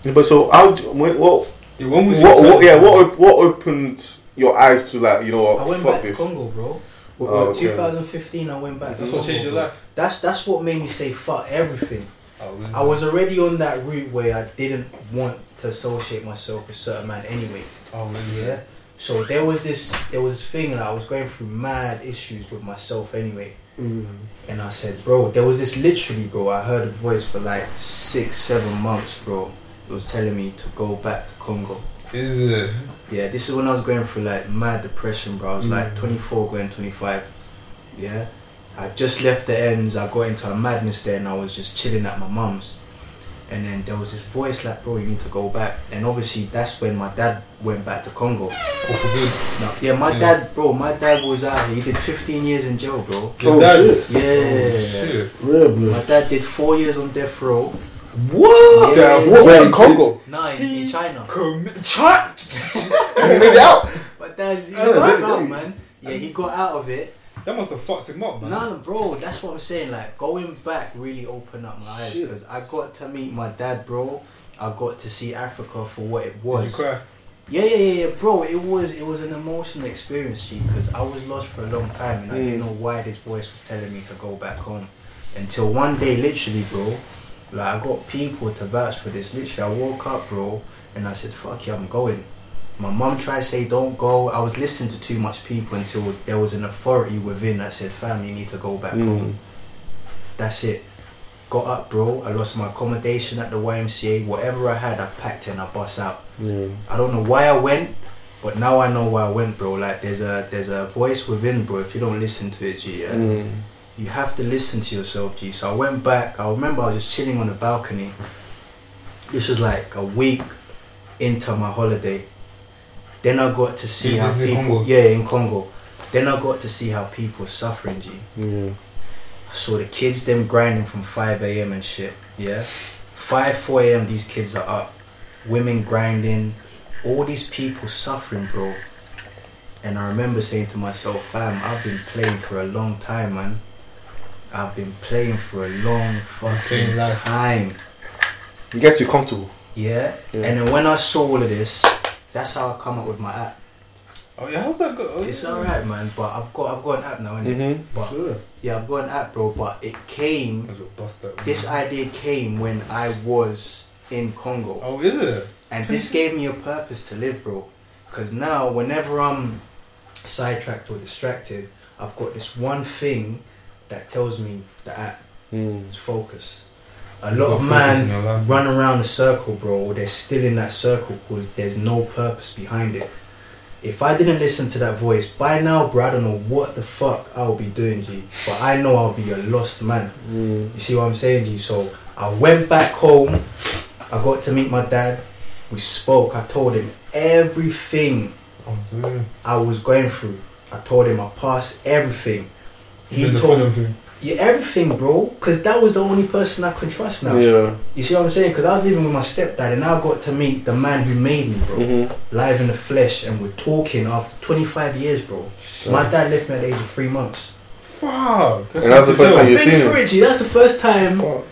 yeah, but so I'll wait. Well. Yeah, when was what, what, yeah, what what opened your eyes to, like, you know what? I went fuck back this. to Congo, bro. Well, oh, okay. twenty fifteen, I went back. That's to what Congo, changed your bro. life. That's that's what made me say fuck everything. Oh, really? I was already on that route where I didn't want to associate myself with certain man anyway. Oh, really? Yeah. So there was this there was this thing that, like, I was going through mad issues with myself anyway. Mm. And I said, bro, there was this literally, bro. I heard a voice for like six, seven months, bro. It was telling me to go back to Congo. Is it? Yeah, this is when I was going through like mad depression, bro. I was mm. like twenty-four going twenty-five. Yeah. I just left the ends, I got into a madness there, and I was just chilling at my mum's. And then there was this voice like, bro, you need to go back. And obviously that's when my dad went back to Congo. Oh, for good? No, yeah, my yeah. dad, bro, my dad was out here. He did fifteen years in jail, bro. Your oh, dad's? Yeah. Oh, shit. Yeah, bro. My dad did four years on death row. What? Yeah, yeah, yeah. What? Wait, in Congo? No, in, in China. Com- China? He made it out. But that's he got that out, man. Yeah, he got out of it. That must have fucked him up, man. No, bro, that's what I'm saying. Like, going back really opened up my eyes, because I got to meet my dad, bro. I got to see Africa for what it was. Did you cry? Yeah, yeah, yeah, yeah, bro. It was it was an emotional experience, G, because I was lost for a long time, and mm. I didn't know why this voice was telling me to go back home. Until one day, literally, bro, like, I got people to vouch for this. Literally, I woke up, bro, and I said, fuck yeah, I'm going. My mum tried to say, don't go. I was listening to too much people until there was an authority within that said, fam, you need to go back mm. home. That's it. Got up, bro. I lost my accommodation at the Y M C A. Whatever I had, I packed and I bust out. Yeah. I don't know why I went, but now I know why I went, bro. Like, there's a there's a voice within, bro. If you don't listen to it, G, yeah? mm. you have to listen to yourself, G. So I went back. I remember I was just chilling on the balcony. This was like a week into my holiday. Then I got to see yeah, how people... Yeah, in Congo. Then I got to see how people are suffering, G. Yeah. I saw the kids, them grinding from five a.m. and shit, yeah? five, four a.m. these kids are up. Women grinding. All these people suffering, bro. And I remember saying to myself, fam, I've been playing for a long time, man. I've been playing for a long fucking time. You get too comfortable. Yeah? yeah? And then when I saw all of this... That's how I come up with my app. Oh yeah, how's that go? It's alright, man, but I've got I've got an app now, innit? Mm-hmm. But sure. yeah, I've got an app, bro. But it came. Bust up, this idea came when I was in Congo. Oh, is it? And this gave me a purpose to live, bro. Because now, whenever I'm sidetracked or distracted, I've got this one thing that tells me the app mm. is focus. A lot of man run around a circle, bro. They're still in that circle because there's no purpose behind it. If I didn't listen to that voice, by now, bro, I don't know what the fuck I'll be doing, G. But I know I'll be a lost man. Mm. You see what I'm saying, G? So I went back home. I got to meet my dad. We spoke. I told him everything oh, I was going through. I told him I passed everything. He told me. Yeah, everything, bro, because that was the only person I could trust now. Yeah. You see what I'm saying? Because I was living with my stepdad and I got to meet the man who made me, bro, mm-hmm. live in the flesh, and we're talking after twenty-five years, bro. Shit. My dad left me at the age of three months. Fuck. That's and that's the first time you've seen him. That's the first time Fuck.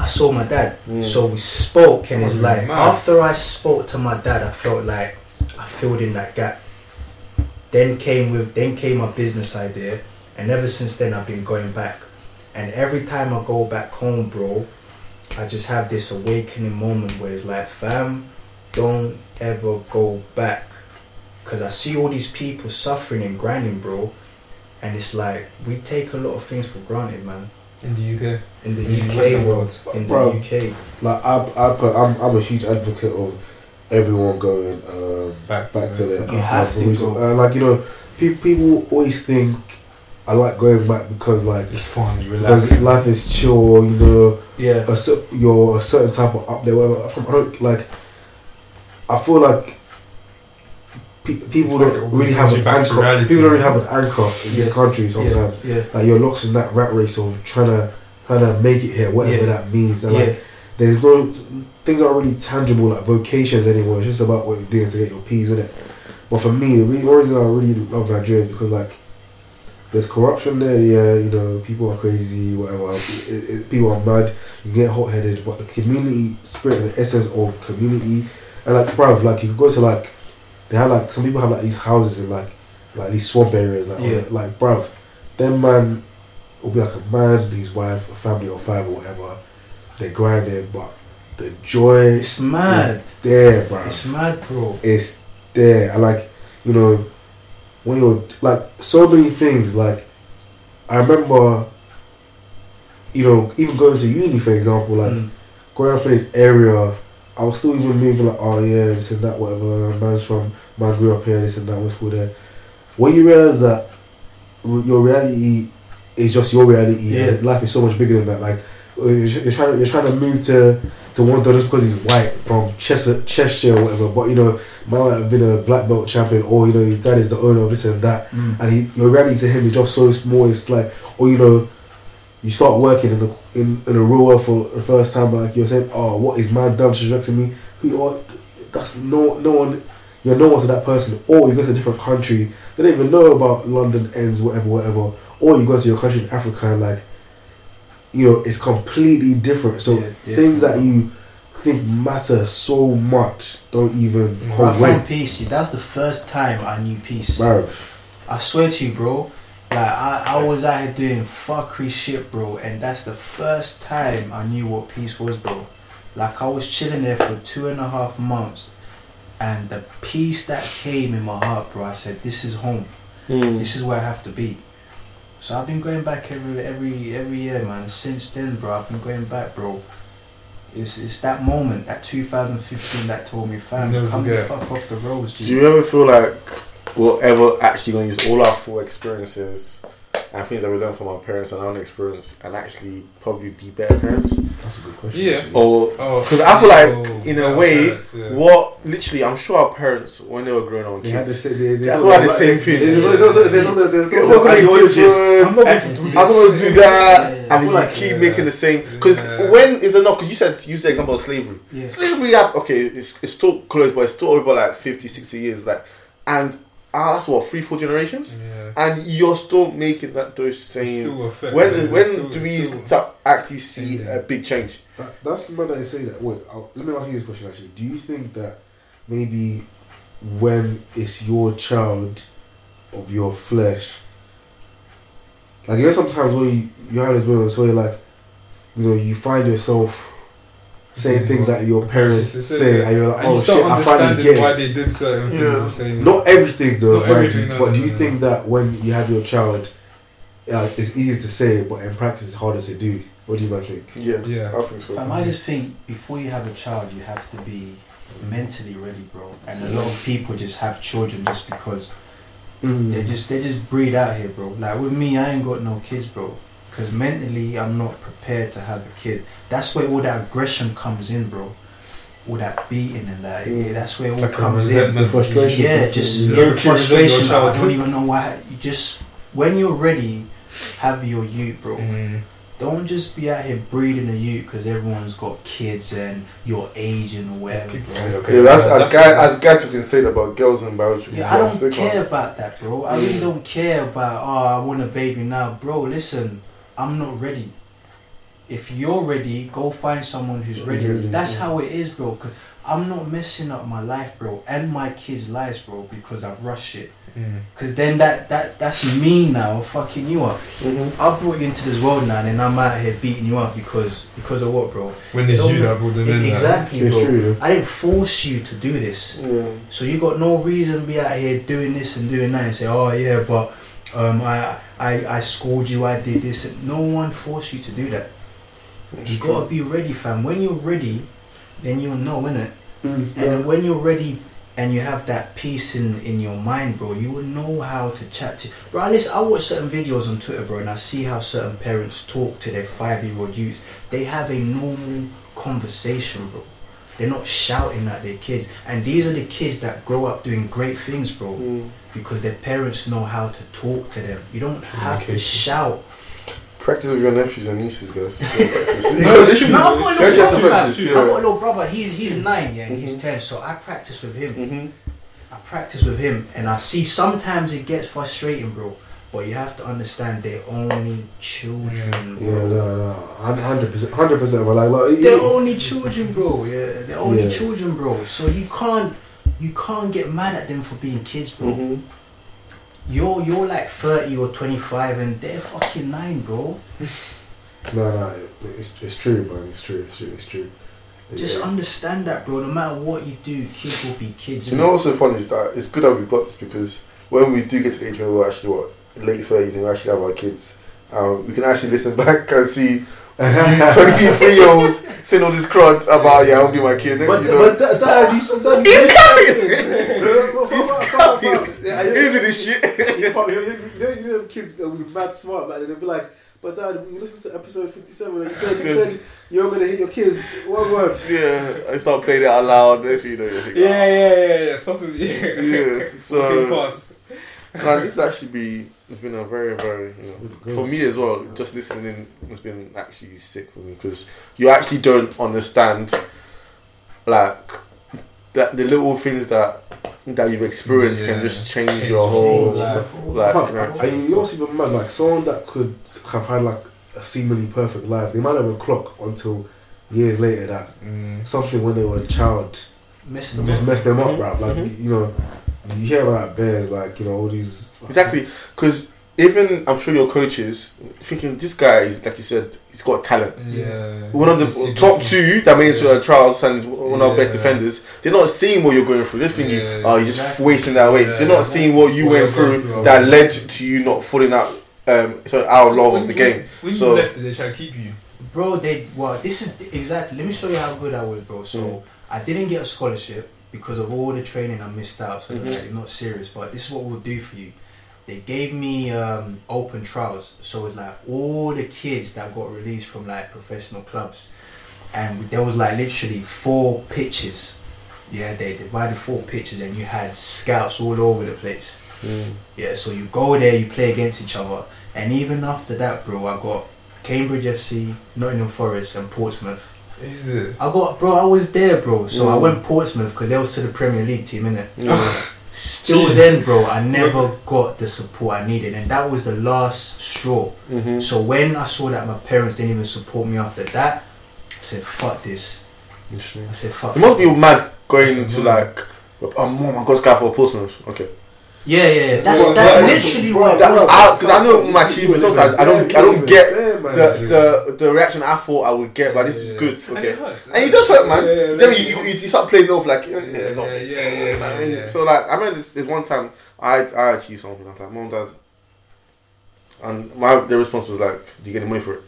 I saw my dad. Mm. So we spoke, and it's like, mad. After I spoke to my dad, I felt like I filled in that gap. Then came with, then came my business idea. And ever since then, I've been going back. And every time I go back home, bro, I just have this awakening moment where it's like, fam, don't ever go back. Because I see all these people suffering and grinding, bro. And it's like, we take a lot of things for granted, man. In the U K? In the in U K, the world. In bro, the U K. Like, I, I, I'm, I'm a huge advocate of everyone going um, back, back to their... You have to, bro. Uh, like, you know, pe- people always think... I like going back because like it's fun, you relax. Because life is chill, you know. Yeah. A, you're a certain type of up there, whatever. I don't like. I feel like pe- people like don't really have an anchor. Reality, people don't really have an anchor in yeah. this country sometimes. Yeah. Yeah. Like you're locked in that rat race of trying to trying to make it here, whatever yeah. that means. And yeah. like, there's no things aren't really tangible like vocations anymore. It's just about what you're doing to get your peas, isn't it? But for me, the reason I really love Nigeria is because like. There's corruption there, yeah, you know, people are crazy, whatever, it, it, people are mad, you get hot-headed, but the community spirit and the essence of community, and like, bruv, like, you go to like, they have like, some people have like these houses in like, like these swamp areas, like, yeah. like, bruv, them man will be like a man, his wife, a family of five or whatever, they grind it, but the joy it's mad. Is there, bruv. It's mad, bro. It's there, and like, you know, when you're like so many things, like I remember, you know, even going to uni for example, like mm. growing up in this area, I was still even moving like, oh yeah, this and that, whatever. Man's from, man grew up here, this and that, went to school there. When you realise that your reality is just your reality, yeah. and life is so much bigger than that. Like you're trying, to, you're trying to move to to one thing just because he's white from Cheshire, Cheshire or whatever, but you know. Man might have been a black belt champion, or you know his dad is the owner of this and that, mm. and he, your reality to him is just so small. It's like, or you know, you start working in the in, in a real world for the first time, but like you're saying, oh, what is man done to me? Who are? That's no no one. You're no one to that person. Or you go to a different country, they don't even know about London ends, whatever, whatever. Or you go to your country in Africa, and like, you know, it's completely different. So yeah, yeah. things that you. Think matter so much don't even hold I found peace. That's the first time I knew peace, bro. I swear to you, bro, Like, I, I was out here doing fuckery shit, bro, and that's the first time I knew what peace was, bro. Like, I was chilling there for two and a half months, and the peace that came in my heart, bro, I said, this is home. Mm. This is where I have to be. So I've been going back every every every year, man. Since then, bro, I've been going back, bro. It's it's that moment, that two thousand fifteen, that told me, fam, come the fuck off the roads, G. Do you ever feel like we're ever actually going to use all our four experiences and things that we learned from our parents and our own experience and actually probably be better parents? That's a good question. Yeah. Actually. Or because oh, I feel like oh, in a way, parents, yeah. what literally I'm sure our parents when they were growing up, kids, they had the same, they, they they had all had the same thing. They're not going to do this. I'm not going to do this. I'm going to do that. Yeah, yeah, I feel like keep yeah. making the same because yeah. when is enough? Because you said use the example of slavery. Yeah. Slavery, okay, it's it's still close, but it's still over like fifty, sixty years, like and. Ah, that's what three, four generations, yeah. and you're still making that those same. When yeah, when still, do we start actually see yeah. a big change? That, that's the moment that I say that. Wait, I'll, let me ask you this question. Actually, do you think that maybe when it's your child of your flesh, like you know, sometimes when you, you have this moment where you're like, you know, you find yourself. Saying yeah, things that like your parents say, and you're like, and oh you shit, I finally get it. Why they did certain yeah. things or saying not everything though, not everything, no, but no, do you no, think no. that when you have your child, uh, it's easy to say, but in practice it's harder to do? What do you guys think? Yeah, yeah, I think so. Um, I just think before you have a child, you have to be mentally ready, bro. And a lot of people just have children just because mm. they just they just breed out here, bro. Like with me, I ain't got no kids, bro. Because mentally, I'm not prepared to have a kid. That's where all that aggression comes in, bro. All that beating and that. Yeah, that's where it all like comes in. The frustration. Yeah, just yeah, frustration. Like, I don't even know why. You just when you're ready, have your youth, bro. Mm. Don't just be out here breeding a youth because everyone's got kids and your age and whatever, bro. Yeah, okay. yeah that's, that's as guys as guys was insane about girls and biology. Yeah, I don't care about that, bro. I really don't care about oh, I want a baby now, bro. Listen. I'm not ready. If you're ready, go find someone who's ready. That's how it is, bro. Cause I'm not messing up my life, bro, and my kids' lives, bro, because I've rushed it. Mm. Cause then that, that that's me now, fucking you up. Mm-hmm. I brought you into this world now, and then I'm out here beating you up because because of what, bro? When it's you that brought them in, exactly, that. Bro. It's true, yeah. I didn't force you to do this, yeah. so you got no reason to be out here doing this and doing that and say, oh yeah, but. Um, I, I I scored you, I did this. No one forced you to do that. You gotta be ready, fam. When you're ready, then you'll know, innit? Mm, yeah. And when you're ready and you have that peace in, in your mind, bro, you will know how to chat to. Bro, I, listen, I watch certain videos on Twitter, bro, and I see how certain parents talk to their five-year-old youths. They have a normal conversation, bro. They're not shouting at their kids. And these are the kids that grow up doing great things, bro. Mm. Because their parents know how to talk to them. You don't have to shout. Practice with your nephews and nieces, guys. No, I've got a little brother. He's he's nine, yeah, and mm-hmm. he's ten. So I practice with him. Mm-hmm. I practice with him, and I see sometimes it gets frustrating, bro. But you have to understand they're only children, bro. Yeah, no, no, one hundred percent, one hundred percent. But like, like yeah. they're only children, bro. Yeah, they're only yeah. children, bro. So you can't. You can't get mad at them for being kids, bro. Mm-hmm. You're you're like thirty or twenty-five, and they're fucking nine, bro. no, no, it's it's true, man. It's true, it's true, it's true. It's Just true. Understand that, bro. No matter what you do, kids will be kids. You know what's so funny is that it's good that we've got this because when we do get to the age where we're actually what late thirties and we actually have our kids, um, we can actually listen back and see. twenty-three year old saying all this crud about yeah I'll be my kid next but, you know but that, that you sometimes he's capping he's capping he did this shit you know you know kids uh, with mad smart man, they'll be like but dad when you listen to episode fifty-seven and you said you said you're gonna hit your kids one word yeah I start playing it out loud next you know you're thinking, oh. yeah yeah yeah yeah something yeah, yeah. so like, this actually be it's been a very very you know, for me as well just listening has been actually sick for me because you actually don't understand like that the little things that that you've experienced yeah. can just change, change your whole life like, like fact, I mean, you're also even mad like someone that could have had like a seemingly perfect life they might have a clock until years later that mm. something when they were a child messed them just up. messed them up mm-hmm. right like mm-hmm. you know you hear about bears, like, you know, all these... Like, exactly, because even I'm sure your coaches thinking this guy is, like you said, he's got talent. Yeah. One of the top two that made it to a trials and is one of our yeah. best defenders. They're not seeing what you're going through. They're thinking, yeah. oh, you're just wasting that weight. Yeah. They're not seeing what you what went through that way. led to you not falling out. Um, sorry, out so long of the you, game. When so, you left, they try to keep you. Bro, they well, this is exactly. Let me show you how good I was, bro. So mm. I didn't get a scholarship because of all the training I missed out. So mm-hmm. like, not serious, but this is what we'll do for you. They gave me um, open trials, so it's like all the kids that got released from like professional clubs, and there was like literally four pitches. Yeah, they divided four pitches, and you had scouts all over the place. Mm. Yeah, so you go there, you play against each other, and even after that, bro, I got Cambridge F C, Nottingham Forest, and Portsmouth. Is it? I got, bro, I was there, bro. So mm. I went Portsmouth because they was to the Premier League team, innit? Mm. Still Jeez. then, bro, I never got the support I needed, and that was the last straw. Mm-hmm. So when I saw that my parents didn't even support me after that, I said, "Fuck this." I said, "Fuck." It must be mad going to like, oh my God, guy for Portsmouth, okay. Yeah, yeah, yeah. That's, that's that's literally what. Because I, I know my achievements. Sometimes I don't, I don't get the, the the reaction I thought I would get. But like, this is good, okay. And it does hurt, man. Then yeah, yeah, you, you you start playing off like yeah, yeah, not, yeah, yeah, yeah, yeah, yeah. So like I remember this, this one time I I achieved something. I was like, Mom, Dad, and my their response was like, do you get the money for it?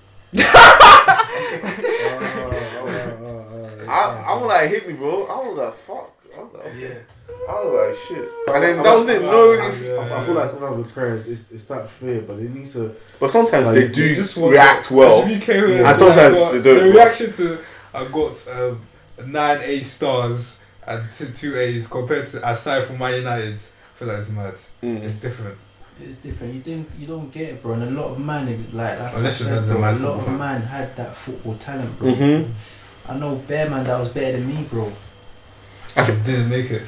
I I was like, hit me, bro. I was like, fuck. I was like, yeah. I was like, shit. And then I'm that was it. No, yeah. I feel like sometimes with parents, it's, it's that fear, but it needs to. But sometimes like, they do they just react well. And sometimes like, they don't. The reaction to, I got um, nine A stars and two A's compared to, aside from Man United, I feel like it's mad. Mm. It's different. It's different. You didn't. You don't get it, bro. And a lot of man, like, like Unless I said, bro, a lot of man had that football talent, bro. Mm-hmm. I know bear man that was better than me, bro. I didn't make it.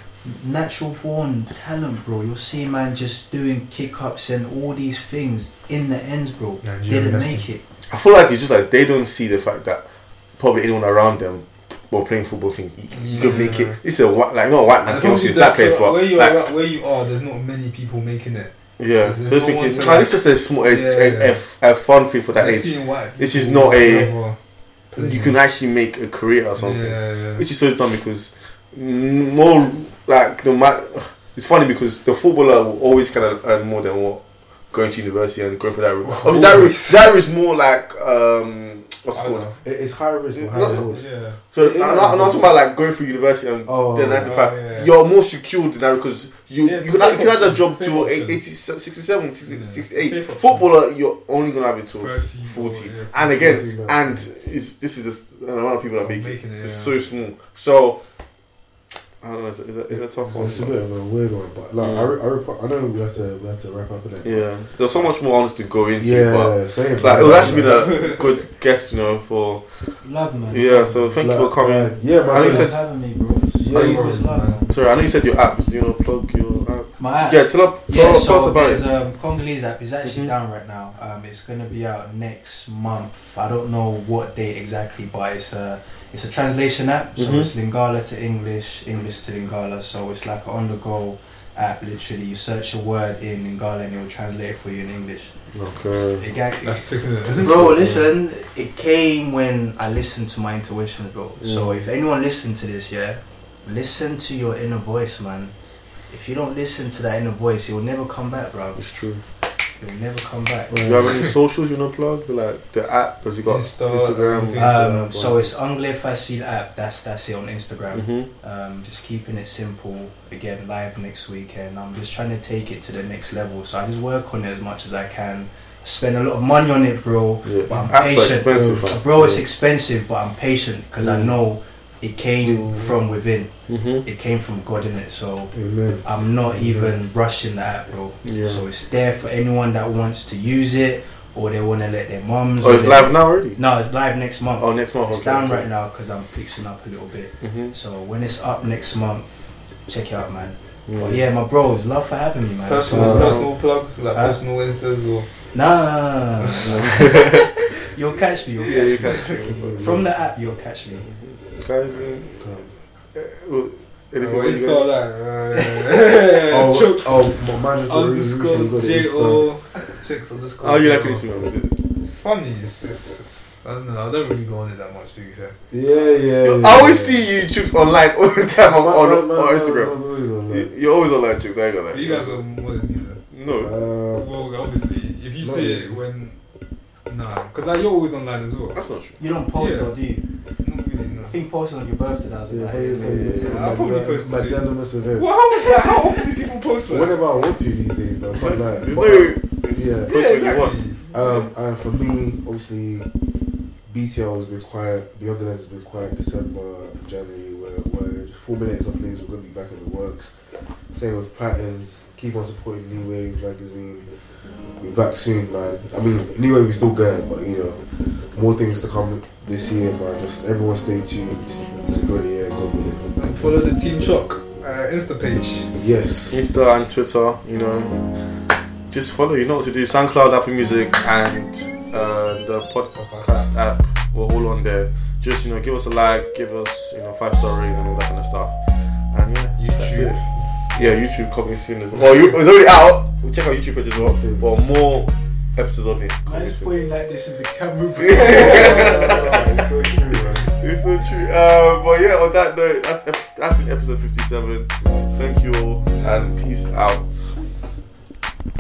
Natural born talent, bro. You'll see man just doing kick ups and all these things in the ends, bro. Yeah, didn't make it. I feel like it's just like they don't see the fact that probably anyone around them while playing football think you yeah. could make it. It's a like not a white man's game, it's black players, but where you like, are, where you are, there's not many people making it. Yeah, so no thinking, like, like, it's just a small, a, yeah, a, yeah. a, a fun thing for that age. This is not a playing. You can actually make a career or something, yeah, yeah. which is so dumb because more. Like the ma- it's funny because the footballer will always kind of earn more than what going to university and going for that route. Wow. That is that is more like um, what's it called? Know. It's high risk. It's high no, yeah. So it, it, I'm, not, I'm not talking about like going through university and oh, then nine to five. Oh, yeah. You're more secured than that because you yeah, you, can have, you can have that job till eighty, sixty-seven, sixty-eight. Footballer, you're only gonna have it till forty. Yeah, and again, forty, and it's, this is just the amount of people that make it. it. It's yeah. so small. So. I don't know, is it is a tough one? It's a bit of a weird one, but like yeah. I, I, I know we have to we have to wrap up in it. Yeah, there's so much more honest to go into. Yeah, but same, like man, it would actually been a good guest, you know, for love, man. Yeah, so thank love, you for coming. Man. Yeah, man, I know thanks for having me, bro. Yeah, you, bro, love, sorry, I know you said your apps. You know, plug your app. My app. Yeah, tell up. Tell yeah, us so about there's it. Um, Congolese app is actually mm-hmm. down right now. Um, it's gonna be out next month. I don't know what date exactly, but it's uh. It's a translation app, so mm-hmm. it's Lingala to English, English to Lingala, so it's like an on-the-go app, literally. You search a word in Lingala and it will translate it for you in English. Okay. It got, it, That's sick, isn't it? Bro, listen, it came when I listened to my intuition, bro. Mm. So if anyone listened to this, yeah, listen to your inner voice, man. If you don't listen to that inner voice, it will never come back, bro. It's true. You'll never come back. Do you have any socials you want to plug? Like the app? Because you got Insta, Instagram? Um, um, so it's Anglais Facile app. That's that's it on Instagram. Mm-hmm. Um, just keeping it simple. Again, live next weekend. I'm just trying to take it to the next level. So I just work on it as much as I can. I spend a lot of money on it, bro. Yeah. But I'm Apps patient. Are expensive, bro, bro it's yeah. expensive, but I'm patient because mm. I know it came mm. from within. Mm-hmm. It came from God in it, so Amen. I'm not Amen. even rushing that, bro. Yeah. So it's there for anyone that wants to use it or they want to let their mums. Oh, it's live them. now already? No, it's live next month. Oh, next month. It's okay, down okay. right now because I'm fixing up a little bit. Mm-hmm. So when it's up next month, check it out, man. Mm. But yeah, my bros, love for having me, man. Personal, so, personal plugs, like uh, personal Instas or. Nah. You'll catch me. You'll catch yeah, me. You catch me. From the app, you'll catch me. Guys, Well, well, it's not that. Uh, oh, oh, my man is underscore J O chicks on the squad. Oh, you like Instagram, is it? It's funny. It's, it's, it's, I don't know. I don't really go on it that much, do you? Yeah, yeah. yeah I always yeah. see you chicks online all the time on, on, man, on, on Instagram. Man, always online. You're always online, chicks. I ain't gonna lie. You guys are more than me, though. No. Uh, well, obviously, if you no. see it when. Nah, because like, you're always online as well. That's not true. You don't post yeah. or do you? Not really, no. I think posting on your birthday now is about it. Yeah, yeah, yeah, yeah. yeah. I probably yeah, post like anonymous event. Well, how, like, how often do people post that? Whenever I want to these days, bro. Like, there's no. Yeah, yeah exactly. Um, and for me, obviously, B T L has been quiet. Beyond the Lens has been quiet. December, January, where where four minutes of things we're gonna be back in the works. Same with Patterns. Keep on supporting New Wave Magazine. We're back soon, man. I mean, anyway, we're still going, but you know, more things to come this year, man. Just everyone stay tuned. It's a good year, go with it. And follow the Team Chop uh, Insta page. Yes. Insta and Twitter, you know. Just follow, you know what to do. SoundCloud, Apple Music, and uh, the podcast app. We're all on there. Just, you know, give us a like, give us, you know, five star ratings and all that kind of stuff. And yeah, YouTube. Yeah, YouTube coming soon as well. It's already out. We'll check out YouTube page as well. But more episodes on it. I'm just playing like this in the camera. It's so true, man. It's so true. Uh, but yeah, on that note, that's, that's been episode fifty-seven. Thank you all and peace out.